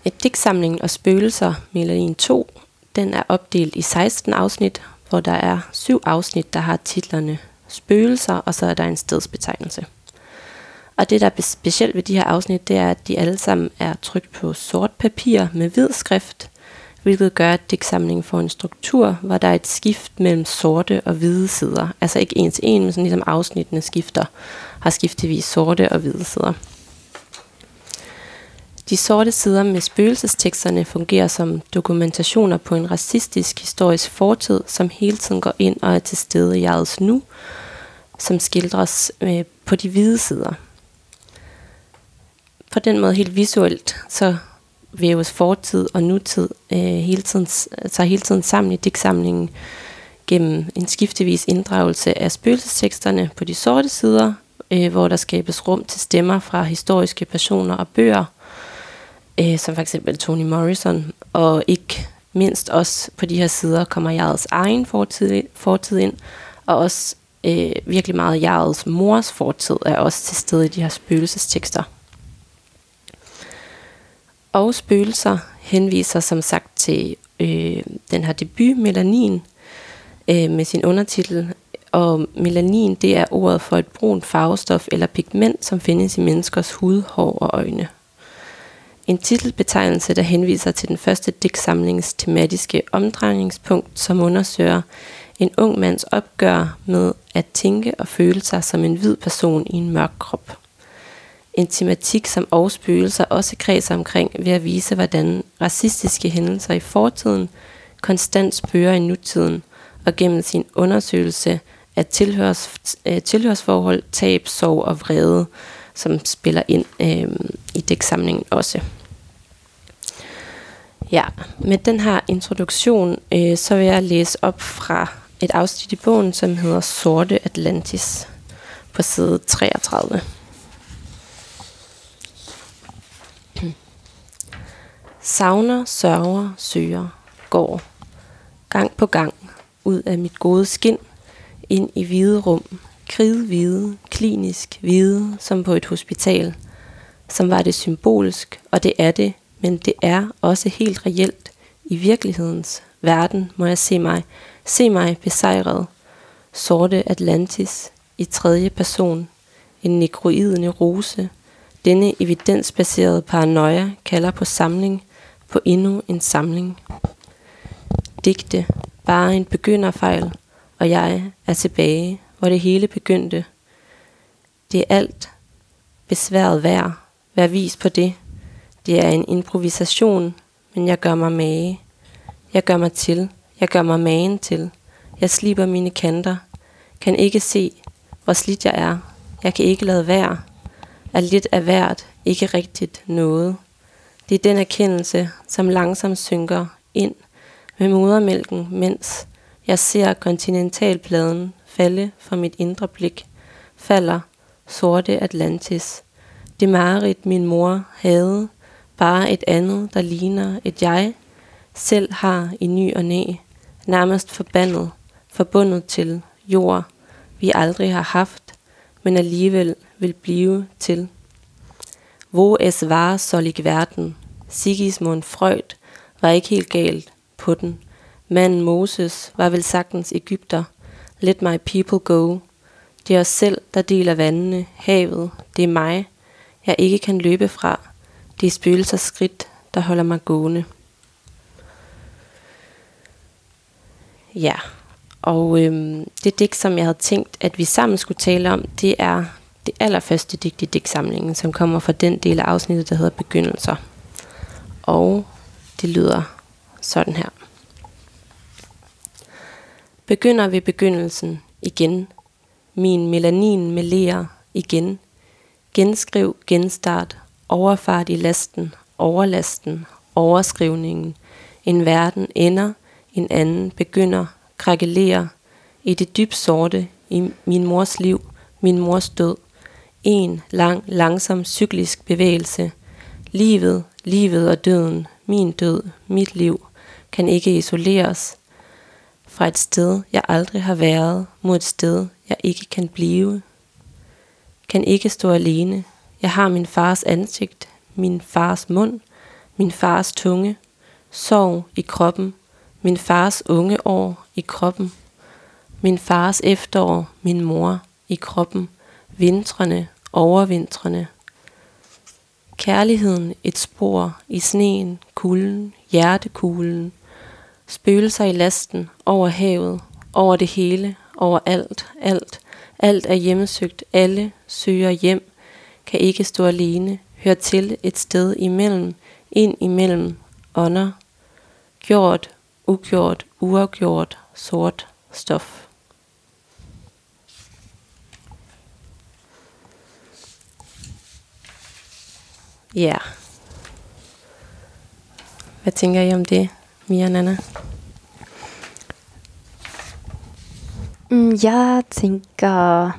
Et digtsamling og spøgelser, Melanin to, den er opdelt i seksten afsnit, hvor der er syv afsnit, der har titlerne Spøgelser, og så er der en stedsbetegnelse. Og det, der er specielt ved de her afsnit, det er, at de alle sammen er trykt på sort papir med hvid skrift, hvilket gør, at digtsamlingen får en struktur, hvor der er et skift mellem sorte og hvide sider. Altså ikke en til en, men sådan ligesom afsnittene skifter, har skiftevis sorte og hvide sider. De sorte sider med spøgelsesteksterne fungerer som dokumentationer på en racistisk historisk fortid, som hele tiden går ind og er til stede i jegets nu, som skildres øh, på de hvide sider. På den måde helt visuelt, så væves fortid og nutid øh, hele tiden, tager hele tiden sammen i digtsamlingen gennem en skiftevis inddragelse af spøgelsesteksterne på de sorte sider, øh, hvor der skabes rum til stemmer fra historiske personer og bøger, Øh, som for eksempel Toni Morrison, og ikke mindst også på de her sider kommer jegets egen fortid, fortid ind, og også øh, virkelig meget jegets mors fortid er også til stede i de her spøgelsestekster. Og spøgelser henviser som sagt til øh, den her debut, Melanin, øh, med sin undertitel, og melanin, det er ordet for et brunt farvestof eller pigment, som findes i menneskers hud, hår og øjne. En titelbetegnelse, der henviser til den første digtsamlingens tematiske omdrejningspunkt, som undersøger en ung mands opgør med at tænke og føle sig som en hvid person i en mørk krop. En tematik, som Og spøgelser også kredser omkring ved at vise, hvordan racistiske hændelser i fortiden konstant spørger i nutiden, og gennem sin undersøgelse af tilhørs, tilhørsforhold, tab, sorg og vrede, som spiller ind øh, i digtsamlingen også. Ja, med den her introduktion, øh, så vil jeg læse op fra et afsnit i bogen, som hedder Sorte Atlantis, på side treogtredive. Savner, sørger, søger, går, gang på gang, ud af mit gode skin, ind i hvide rum, kridhvide, klinisk hvide, som på et hospital, som var det symbolsk, og det er det, men det er også helt reelt. I virkelighedens verden må jeg se mig, se mig besejret. Sorte Atlantis i tredje person, en negroid neurose. Denne evidensbaserede paranoia kalder på samling, på endnu en samling. Digte, bare en begynderfejl, og jeg er tilbage, hvor det hele begyndte. Det er alt besværet værd. Vær vis på det. Det er en improvisation, men jeg gør mig mage. Jeg gør mig til. Jeg gør mig magen til. Jeg sliber mine kanter. Kan ikke se, hvor slidt jeg er. Jeg kan ikke lade være. At lidt er værd, ikke rigtigt noget. Det er den erkendelse, som langsomt synker ind med modermælken, mens jeg ser kontinentalpladen falde fra mit indre blik. Falder Sorte Atlantis. Det mareridt min mor havde, bare et andet, der ligner et jeg selv har i ny og næ. Nærmest forbandet, forbundet til jord, vi aldrig har haft, men alligevel vil blive til. Hvor es var solig verden. Sigismund Freud var ikke helt galt på den. Manden Moses var vel sagtens Egypter. Let my people go. Det er os selv, der deler vandene, havet. Det er mig, jeg ikke kan løbe fra. Det er spøgelsers skridt, der holder mig gående. Ja, og øhm, det digt, som jeg havde tænkt, at vi sammen skulle tale om, det er det allerførste digt i digtsamlingen, som kommer fra den del af afsnittet, der hedder Begyndelser. Og det lyder sådan her. Begynder ved begyndelsen igen. Min melanin med ler igen. Genskriv, genstart, overfart i lasten, overlasten, overskrivningen. En verden ender, en anden begynder, krakelerer. I det dybt sorte, i min mors liv, min mors død. En lang, langsom, cyklisk bevægelse. Livet, livet og døden, min død, mit liv, kan ikke isoleres. Fra et sted, jeg aldrig har været, mod et sted, jeg ikke kan blive. Kan ikke stå alene. Jeg har min fars ansigt, min fars mund, min fars tunge. Sorg i kroppen, min fars unge år i kroppen. Min fars efterår, min mor i kroppen. Vintrene, overvintrene. Kærligheden, et spor i sneen, kulden, hjertekuglen. Spøgelser i lasten, over havet, over det hele, over alt, alt. Alt er hjemmesøgt, alle søger hjem. Kan ikke stå alene, hører til et sted imellem, ind imellem, ånder. Gjort, ugjort, uafgjort, sort stof. Ja. Yeah. Hvad tænker I om det, Mia og Nana? Jeg tænker,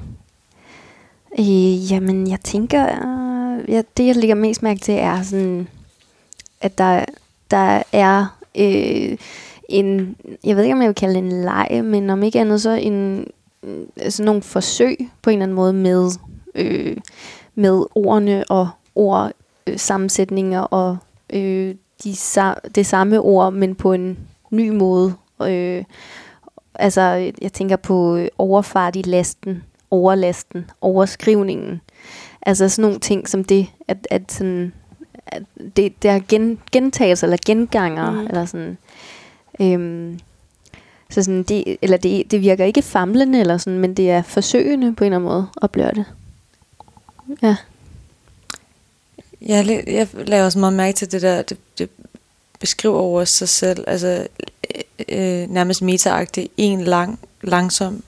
øh, jamen jeg tænker, øh, ja, det jeg lægger mest mærke til er sådan, at der der er øh, en, jeg ved ikke om jeg vil kalde det en leg, men om ikke andet så en altså nogle forsøg på en eller anden måde med øh, med ordene og ord øh, sammensætninger og øh, de det samme ord, men på en ny måde. Øh, Altså, jeg tænker på overfart i lasten, overlasten, overskrivningen. Altså sådan nogle ting som det, at, at, sådan, at det der gen, gentagelser eller genganger mm. eller sådan. Øhm, så sådan det, eller det, det virker ikke famlende eller sådan, men det er forsøgende på en eller anden måde at bløre det. Ja. Jeg, jeg laver også meget mærke til det der. Det, det beskriver over sig selv. Altså. Øh, nærmest metaagtig, en lang, langsom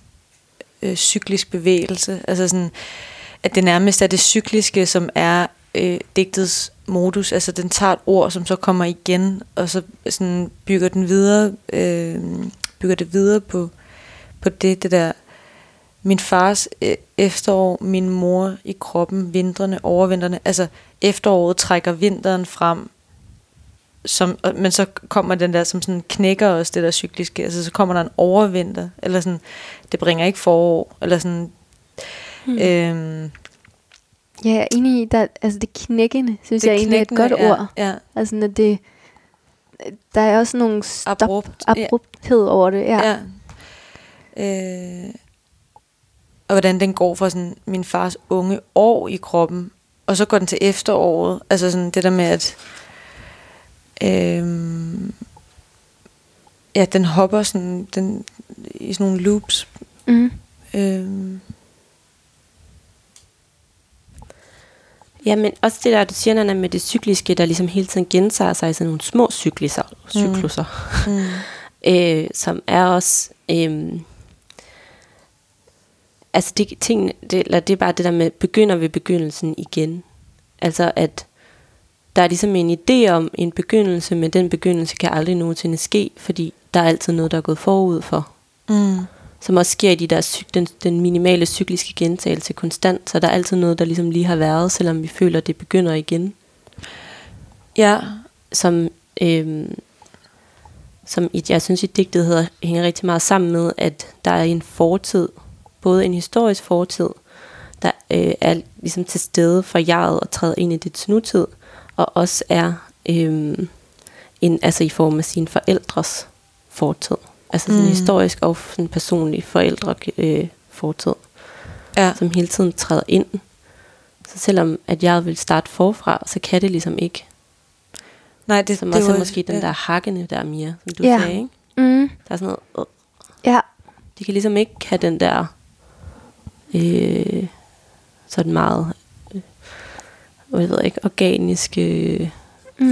øh, cyklisk bevægelse, altså sådan, at det nærmest er det cykliske, som er øh, digtets modus, altså den tager et ord, som så kommer igen, og så sådan bygger den videre, øh, bygger det videre på, på det, det der, min fars øh, efterår, min mor i kroppen, vintrene, overvintrene, altså efteråret trækker vinteren frem, som, men så kommer den der, som sådan knækker også det der cykliske, altså så kommer der en overvinter, eller sådan, det bringer ikke forår, eller sådan. Hmm. Øhm. Ja, jeg er enig i, der, altså det knækkende, synes det jeg knækkende, egentlig er et godt ja, ord. Ja. Altså at det, der er også nogle stop, Abrupt, abrupthed ja. over det. Ja. ja. Øh. Og hvordan den går fra sådan min fars unge år i kroppen, og så går den til efteråret, altså sådan det der med at Øhm, ja, den hopper sådan den, i sådan nogle loops. Mm. Øhm, Ja, men også det der, du siger, Anna, med det cykliske, der ligesom hele tiden gentager sig i sådan nogle små cykluser, cykluser mm. Mm. øh, som er også... Øh, altså, de ting, det, eller det er bare det der med, begynder ved begyndelsen igen. Altså, at der er ligesom en idé om en begyndelse, men den begyndelse kan aldrig nogensinde ske, fordi der er altid noget, der er gået forud for. Mm. Som også sker i de der, den, den minimale cykliske gentagelse konstant, så der er altid noget, der ligesom lige har været, selvom vi føler, det begynder igen. Ja. Som, øhm, som i, jeg synes, i digtet hedder, hænger rigtig meget sammen med, at der er en fortid, både en historisk fortid, der øh, er ligesom til stede for jeget og træder ind i dets nutid, og også er øh, en, altså i form af sine forældres fortid. Altså sådan mm. historisk og sådan personlig forældre øh, fortid, ja. Som hele tiden træder ind. Så selvom at jeg vil starte forfra, så kan det ligesom ikke. Nej, det, som det også var, er måske ja. Den der hakkende der mere, som du ja. Sagde, ikke? Mm. Der er sådan noget. Øh. Ja. De kan ligesom ikke have den der øh, sådan meget, øh, jeg ved ikke, organiske... Øh,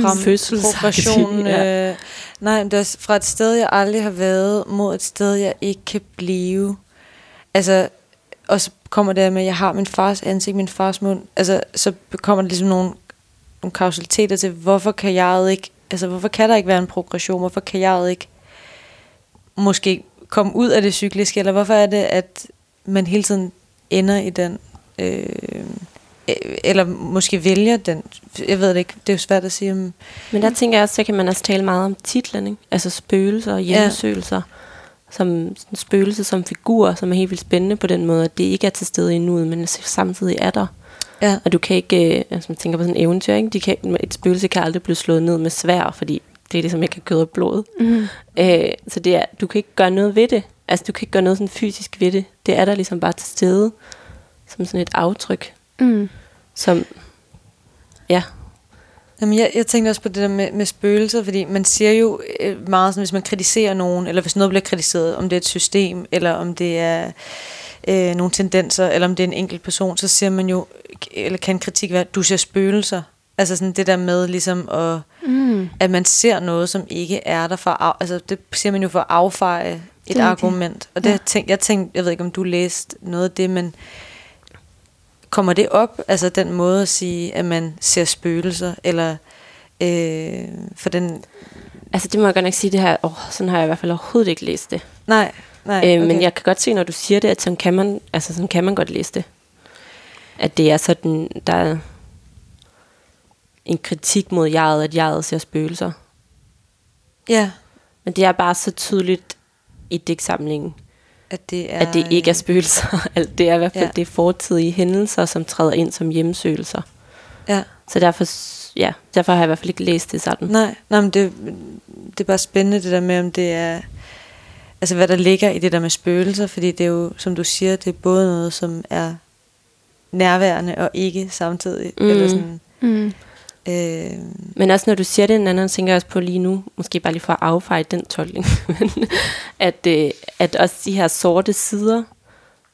Fra fødselsproportion. Ja. Øh, nej, men det er fra et sted, jeg aldrig har været, mod et sted, jeg ikke kan blive. Altså, og så kommer det med, at jeg har min fars ansigt, min fars mund. Altså, så kommer der ligesom nogle, nogle kausaliteter til, hvorfor kan jeg ikke, altså hvorfor kan der ikke være en progression? Hvorfor kan jeg ikke måske komme ud af det cykliske? Eller hvorfor er det, at man hele tiden ender i den... Øh, eller måske vælger den, jeg ved det ikke, det er jo svært at sige om. Men der tænker jeg også, så kan man også tale meget om titlen, ikke? Altså spøgelser og hjemmesøgelser, ja. Som spøgelse som figur, som er helt vildt spændende på den måde, at det ikke er til stede endnu, men samtidig er der, ja. Og du kan ikke, altså man tænker på sådan en eventyr, ikke? De kan, et spøgelse kan aldrig blive slået ned med sværd, fordi det er det, som ikke kan kød og blod. Mm. Øh, så det er, du kan ikke gøre noget ved det, altså du kan ikke gøre noget sådan fysisk ved det, det er der ligesom bare til stede, som sådan et aftryk. Mm. Som ja. Jamen jeg, jeg tænkte også på det der med, med spøgelser, fordi man siger jo meget sådan, hvis man kritiserer nogen, eller hvis noget bliver kritiseret, om det er et system, eller om det er øh, nogle tendenser, eller om det er en enkelt person, så siger man jo, eller kan kritik være, du ser spøgelser. Altså sådan det der med ligesom at, mm. at man ser noget, som ikke er der for at, altså det siger man jo for at affeje et argument det. Og det ja. tænkte, jeg tænkte, jeg ved ikke om du læste noget af det, men kommer det op, altså den måde at sige, at man ser spøgelser, eller øh, for den... Altså det må jeg godt nok sige, det her, åh, sådan har jeg i hvert fald overhovedet ikke læst det. Nej, nej. Øh, men okay. Jeg kan godt se, når du siger det, at sådan kan man, altså sådan kan man godt læse det. At det er sådan, der er en kritik mod jeget, at jeget ser spøgelser. Ja. Men det er bare så tydeligt i digtsamlingen. At det, er, at det ikke er spøgelser. Det er i hvert fald ja. Det fortidige hændelser, som træder ind som hjemmesøgelser. Ja. Så derfor, ja, derfor har jeg i hvert fald ikke læst det sådan. Nej, nej, men det, det er bare spændende det der med, om det er, altså hvad der ligger i det der med spøgelser, fordi det er jo, som du siger, det er både noget, som er nærværende og ikke samtidig. Mm. Eller sådan, mm. øh, men også når du siger det en anden, tænker jeg også på lige nu, måske bare lige for at affeje den tolkning, at øh, at også de her sorte sider,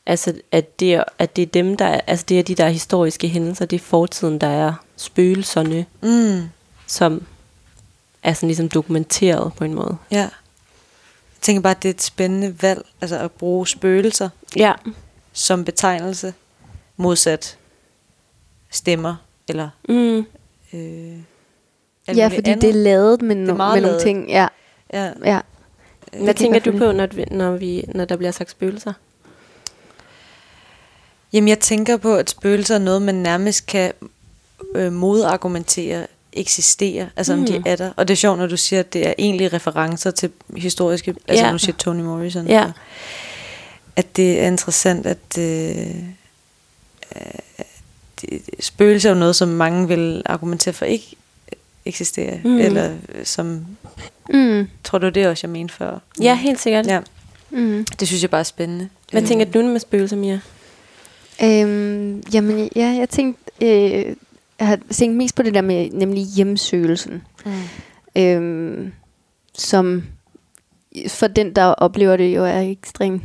altså at det er, at det er dem der, altså det er de der historiske hændelser, det er fortiden der er spøgelserne, mm. som er sådan ligesom dokumenteret på en måde. Ja. Jeg tænker bare at det er et spændende valg, altså at bruge spøgelser, ja. Som betegnelse modsat stemmer eller. Mm. Øh, ja, fordi andet. Det er lavet med, no- det er meget med lavet. Nogle ting. Ja. Ja. Ja. Hvad jeg tænker du på, når, når, vi, når der bliver sagt spøgelser? Jamen, jeg tænker på, at spøgelser er noget, man nærmest kan øh, modargumentere, eksisterer, altså mm. om de er der. Og det er sjovt, når du siger, at det er egentlig referencer til historiske, altså ja. Nu siger Toni Morrison, ja. Og, at det er interessant, at øh, det, spøgelser er jo noget, som mange vil argumentere for ikke eksisterer, mm. eller som... Mm. Tror du det også jeg mente før? Mm. Ja, helt sikkert. Ja. Mm. Det synes jeg bare er spændende. Hvad tænker du med spøgelser, Mia? Øhm, jamen, ja, jeg tænkte, øh, jeg har tænkt mest på det der med nemlig hjemsøgelsen, mm. øhm, som for den der oplever det jo er ekstremt,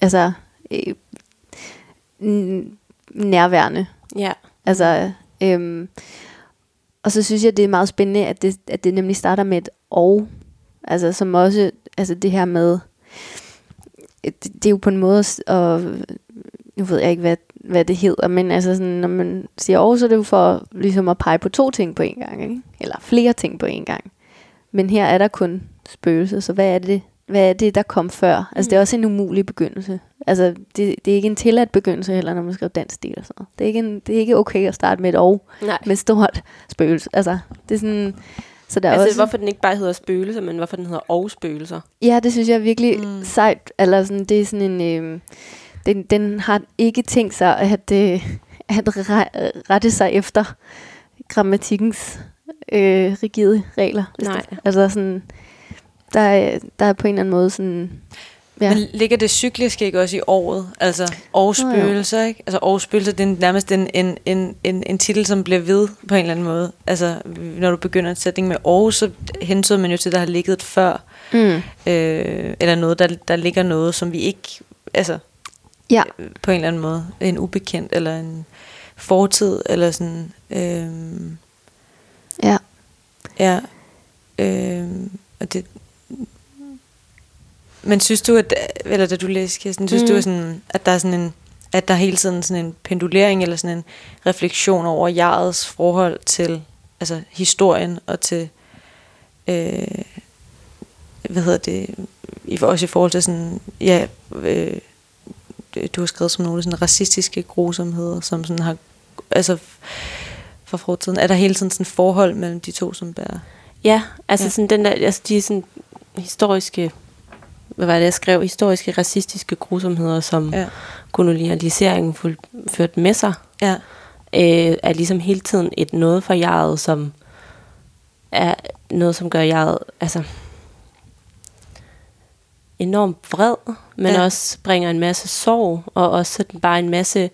altså øh, nærværende. Ja. Altså, øhm, og så synes jeg, det er meget spændende, at det, at det nemlig starter med et og. Altså, som også, altså det her med, det, det er jo på en måde, og nu ved jeg ikke, hvad, hvad det hedder, men altså sådan, når man siger og, så er det jo for ligesom at pege på to ting på en gang, ikke? Eller flere ting på en gang. Men her er der kun spøgelser, så hvad er det, hvad er det der kom før? Altså, mm. det er også en umulig begyndelse. Altså, det, det er ikke en tilladt begyndelse heller, når man skriver dansk stil og sådan noget. Det er ikke, en, det er ikke okay at starte med et og, med stort spøgelse. Altså, det er sådan... Så der altså, også... hvorfor den ikke bare hedder spøgelser, men hvorfor den hedder og spøgelser? Ja, det synes jeg er virkelig mm. sejt. Eller sådan, det er sådan en... Øh, den, den har ikke tænkt sig at, øh, at re- rette sig efter grammatikkens øh, rigide regler. Nej. Det, altså sådan... Der er, der er på en eller anden måde sådan... Ja. Men ligger det cykliske ikke også i året? Altså årspøgelser, oh, ikke? Altså årspøgelser, det er nærmest en, en, en, en titel, som bliver ved på en eller anden måde. Altså når du begynder en sætning med år, så hensyder man jo til, der har ligget før. Mm. Øh, eller noget, der, der ligger noget, som vi ikke... Altså ja. øh, på en eller anden måde. En ubekendt, eller en fortid, eller sådan... Øh, ja. Ja. Øh, og det... Men synes du, at, eller da du læste, Kirsten, synes mm. du, at, sådan, at der er sådan en, at der hele tiden sådan en pendulering eller sådan en refleksion over jegets forhold til, altså historien og til, øh, hvad hedder det, i også i forhold til sådan, ja, øh, du har skrevet som nogle sådan racistiske grusomheder, som sådan har, altså fra fortiden, er der hele tiden sådan et forhold mellem de to, som bærer? Ja, altså ja. Sådan den der, altså de sådan historiske hvad var det, jeg skrev? Historiske, racistiske grusomheder, som ja. Kolonialiseringen førte med sig, ja. øh, er ligesom hele tiden et noget for jeget, som er noget, som gør jeget altså, enormt vred, men ja. Også bringer en masse sorg, og også sådan bare en masse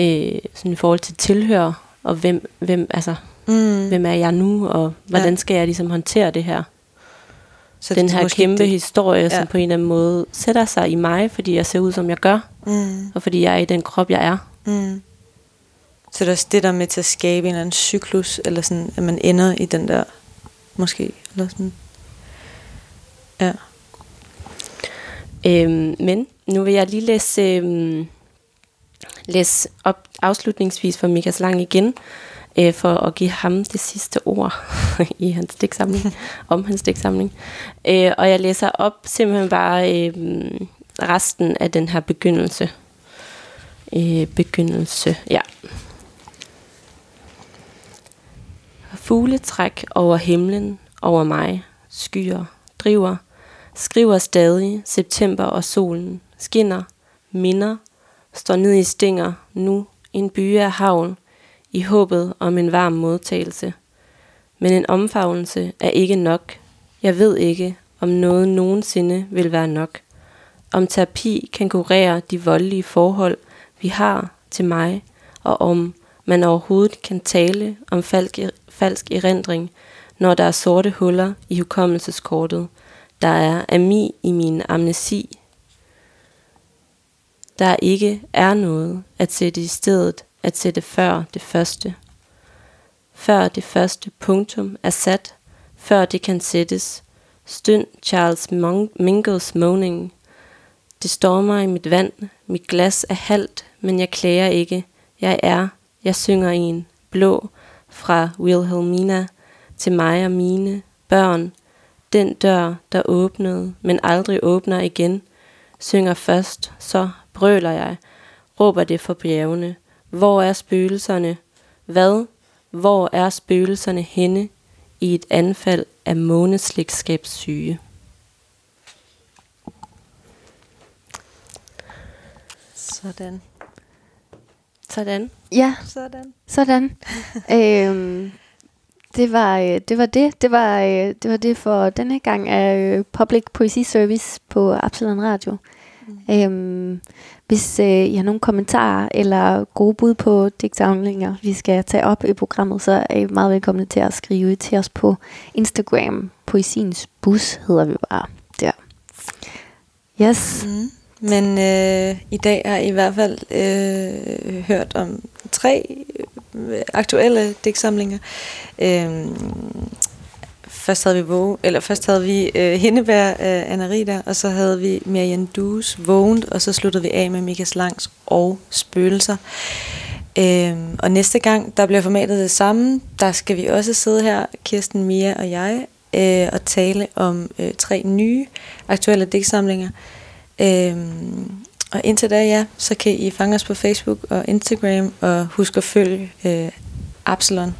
øh, sådan i forhold til tilhører, og hvem, hvem, altså, mm. hvem er jeg nu, og hvordan ja. Skal jeg ligesom håndtere det her? Så den her kæmpe det. Historie, som ja. På en eller anden måde sætter sig i mig, fordi jeg ser ud, som jeg gør, mm. og fordi jeg er i den krop, jeg er. Mm. Så der er det der med til at skabe en eller anden cyklus, eller sådan, at man ender i den der, måske, eller sådan. Ja. Øhm, men nu vil jeg lige læse, øhm, læse op afslutningsvis for Mikas Lang igen, for at give ham det sidste ord i hans digtsamling, om hans digtsamling. Øh, og jeg læser op simpelthen bare øh, resten af den her begyndelse. Øh, begyndelse, ja. Fugletræk over himlen, over mig, skyer, driver, skriver stadig, september og solen, skinner, minder, står ned i stænger, nu, en by af havl, i håbet om en varm modtagelse. Men en omfavnelse er ikke nok. Jeg ved ikke, om noget nogensinde vil være nok. Om terapi kan kurere de voldelige forhold, vi har til mig, og om man overhovedet kan tale om falsk erindring, når der er sorte huller i hukommelseskortet. Der er ami i min amnesi. Der ikke er noget at sætte i stedet, at sætte før det første. Før det første punktum er sat, før det kan sættes. Stønd Charles Mingles moaning. Det stormer i mit vand, mit glas er halvt, men jeg klager ikke. Jeg er, jeg synger en blå fra Wilhelmina til mig og mine børn. Den dør, der åbnede, men aldrig åbner igen. Synger først, så brøler jeg, råber det for bjergene. Hvor er spøgelserne? Hvad? Hvor er spøgelserne henne i et anfald af måneslægtskabssyge? Sådan. Sådan. Ja. Sådan. Sådan. øhm, det var det var det. Det var det var det for denne gang af Public Poesi Service på Absalon Radio. Mm. Øhm, hvis øh, I har nogle kommentarer eller gode bud på digtsamlinger, vi skal tage op i programmet, så er I meget velkomne til at skrive til os på Instagram. Poesiens Bus hedder vi bare der. Yes. Mm. Men øh, i dag har jeg i hvert fald øh, hørt om tre aktuelle digtsamlinger. Øh, først havde vi Vågent, eller først havde vi øh, Hindebæger, øh, Anna Rieder, og så havde vi Miriam Dues Vågent, og så sluttede vi af med Mikas Langs Og Spøgelser. Øh, og næste gang, der bliver formatet det samme, der skal vi også sidde her, Kirsten, Mia og jeg, øh, og tale om øh, tre nye aktuelle digtsamlinger. Øhm, og indtil da, ja, så kan I fange os på Facebook og Instagram, og husk at følge øh, Absalon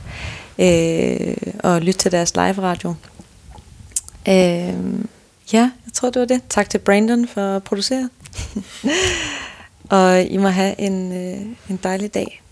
øh, og lytte til deres live radio. øhm, Ja, jeg tror det var det. Tak til Brandon for at producere. Og I må have en, øh, en dejlig dag.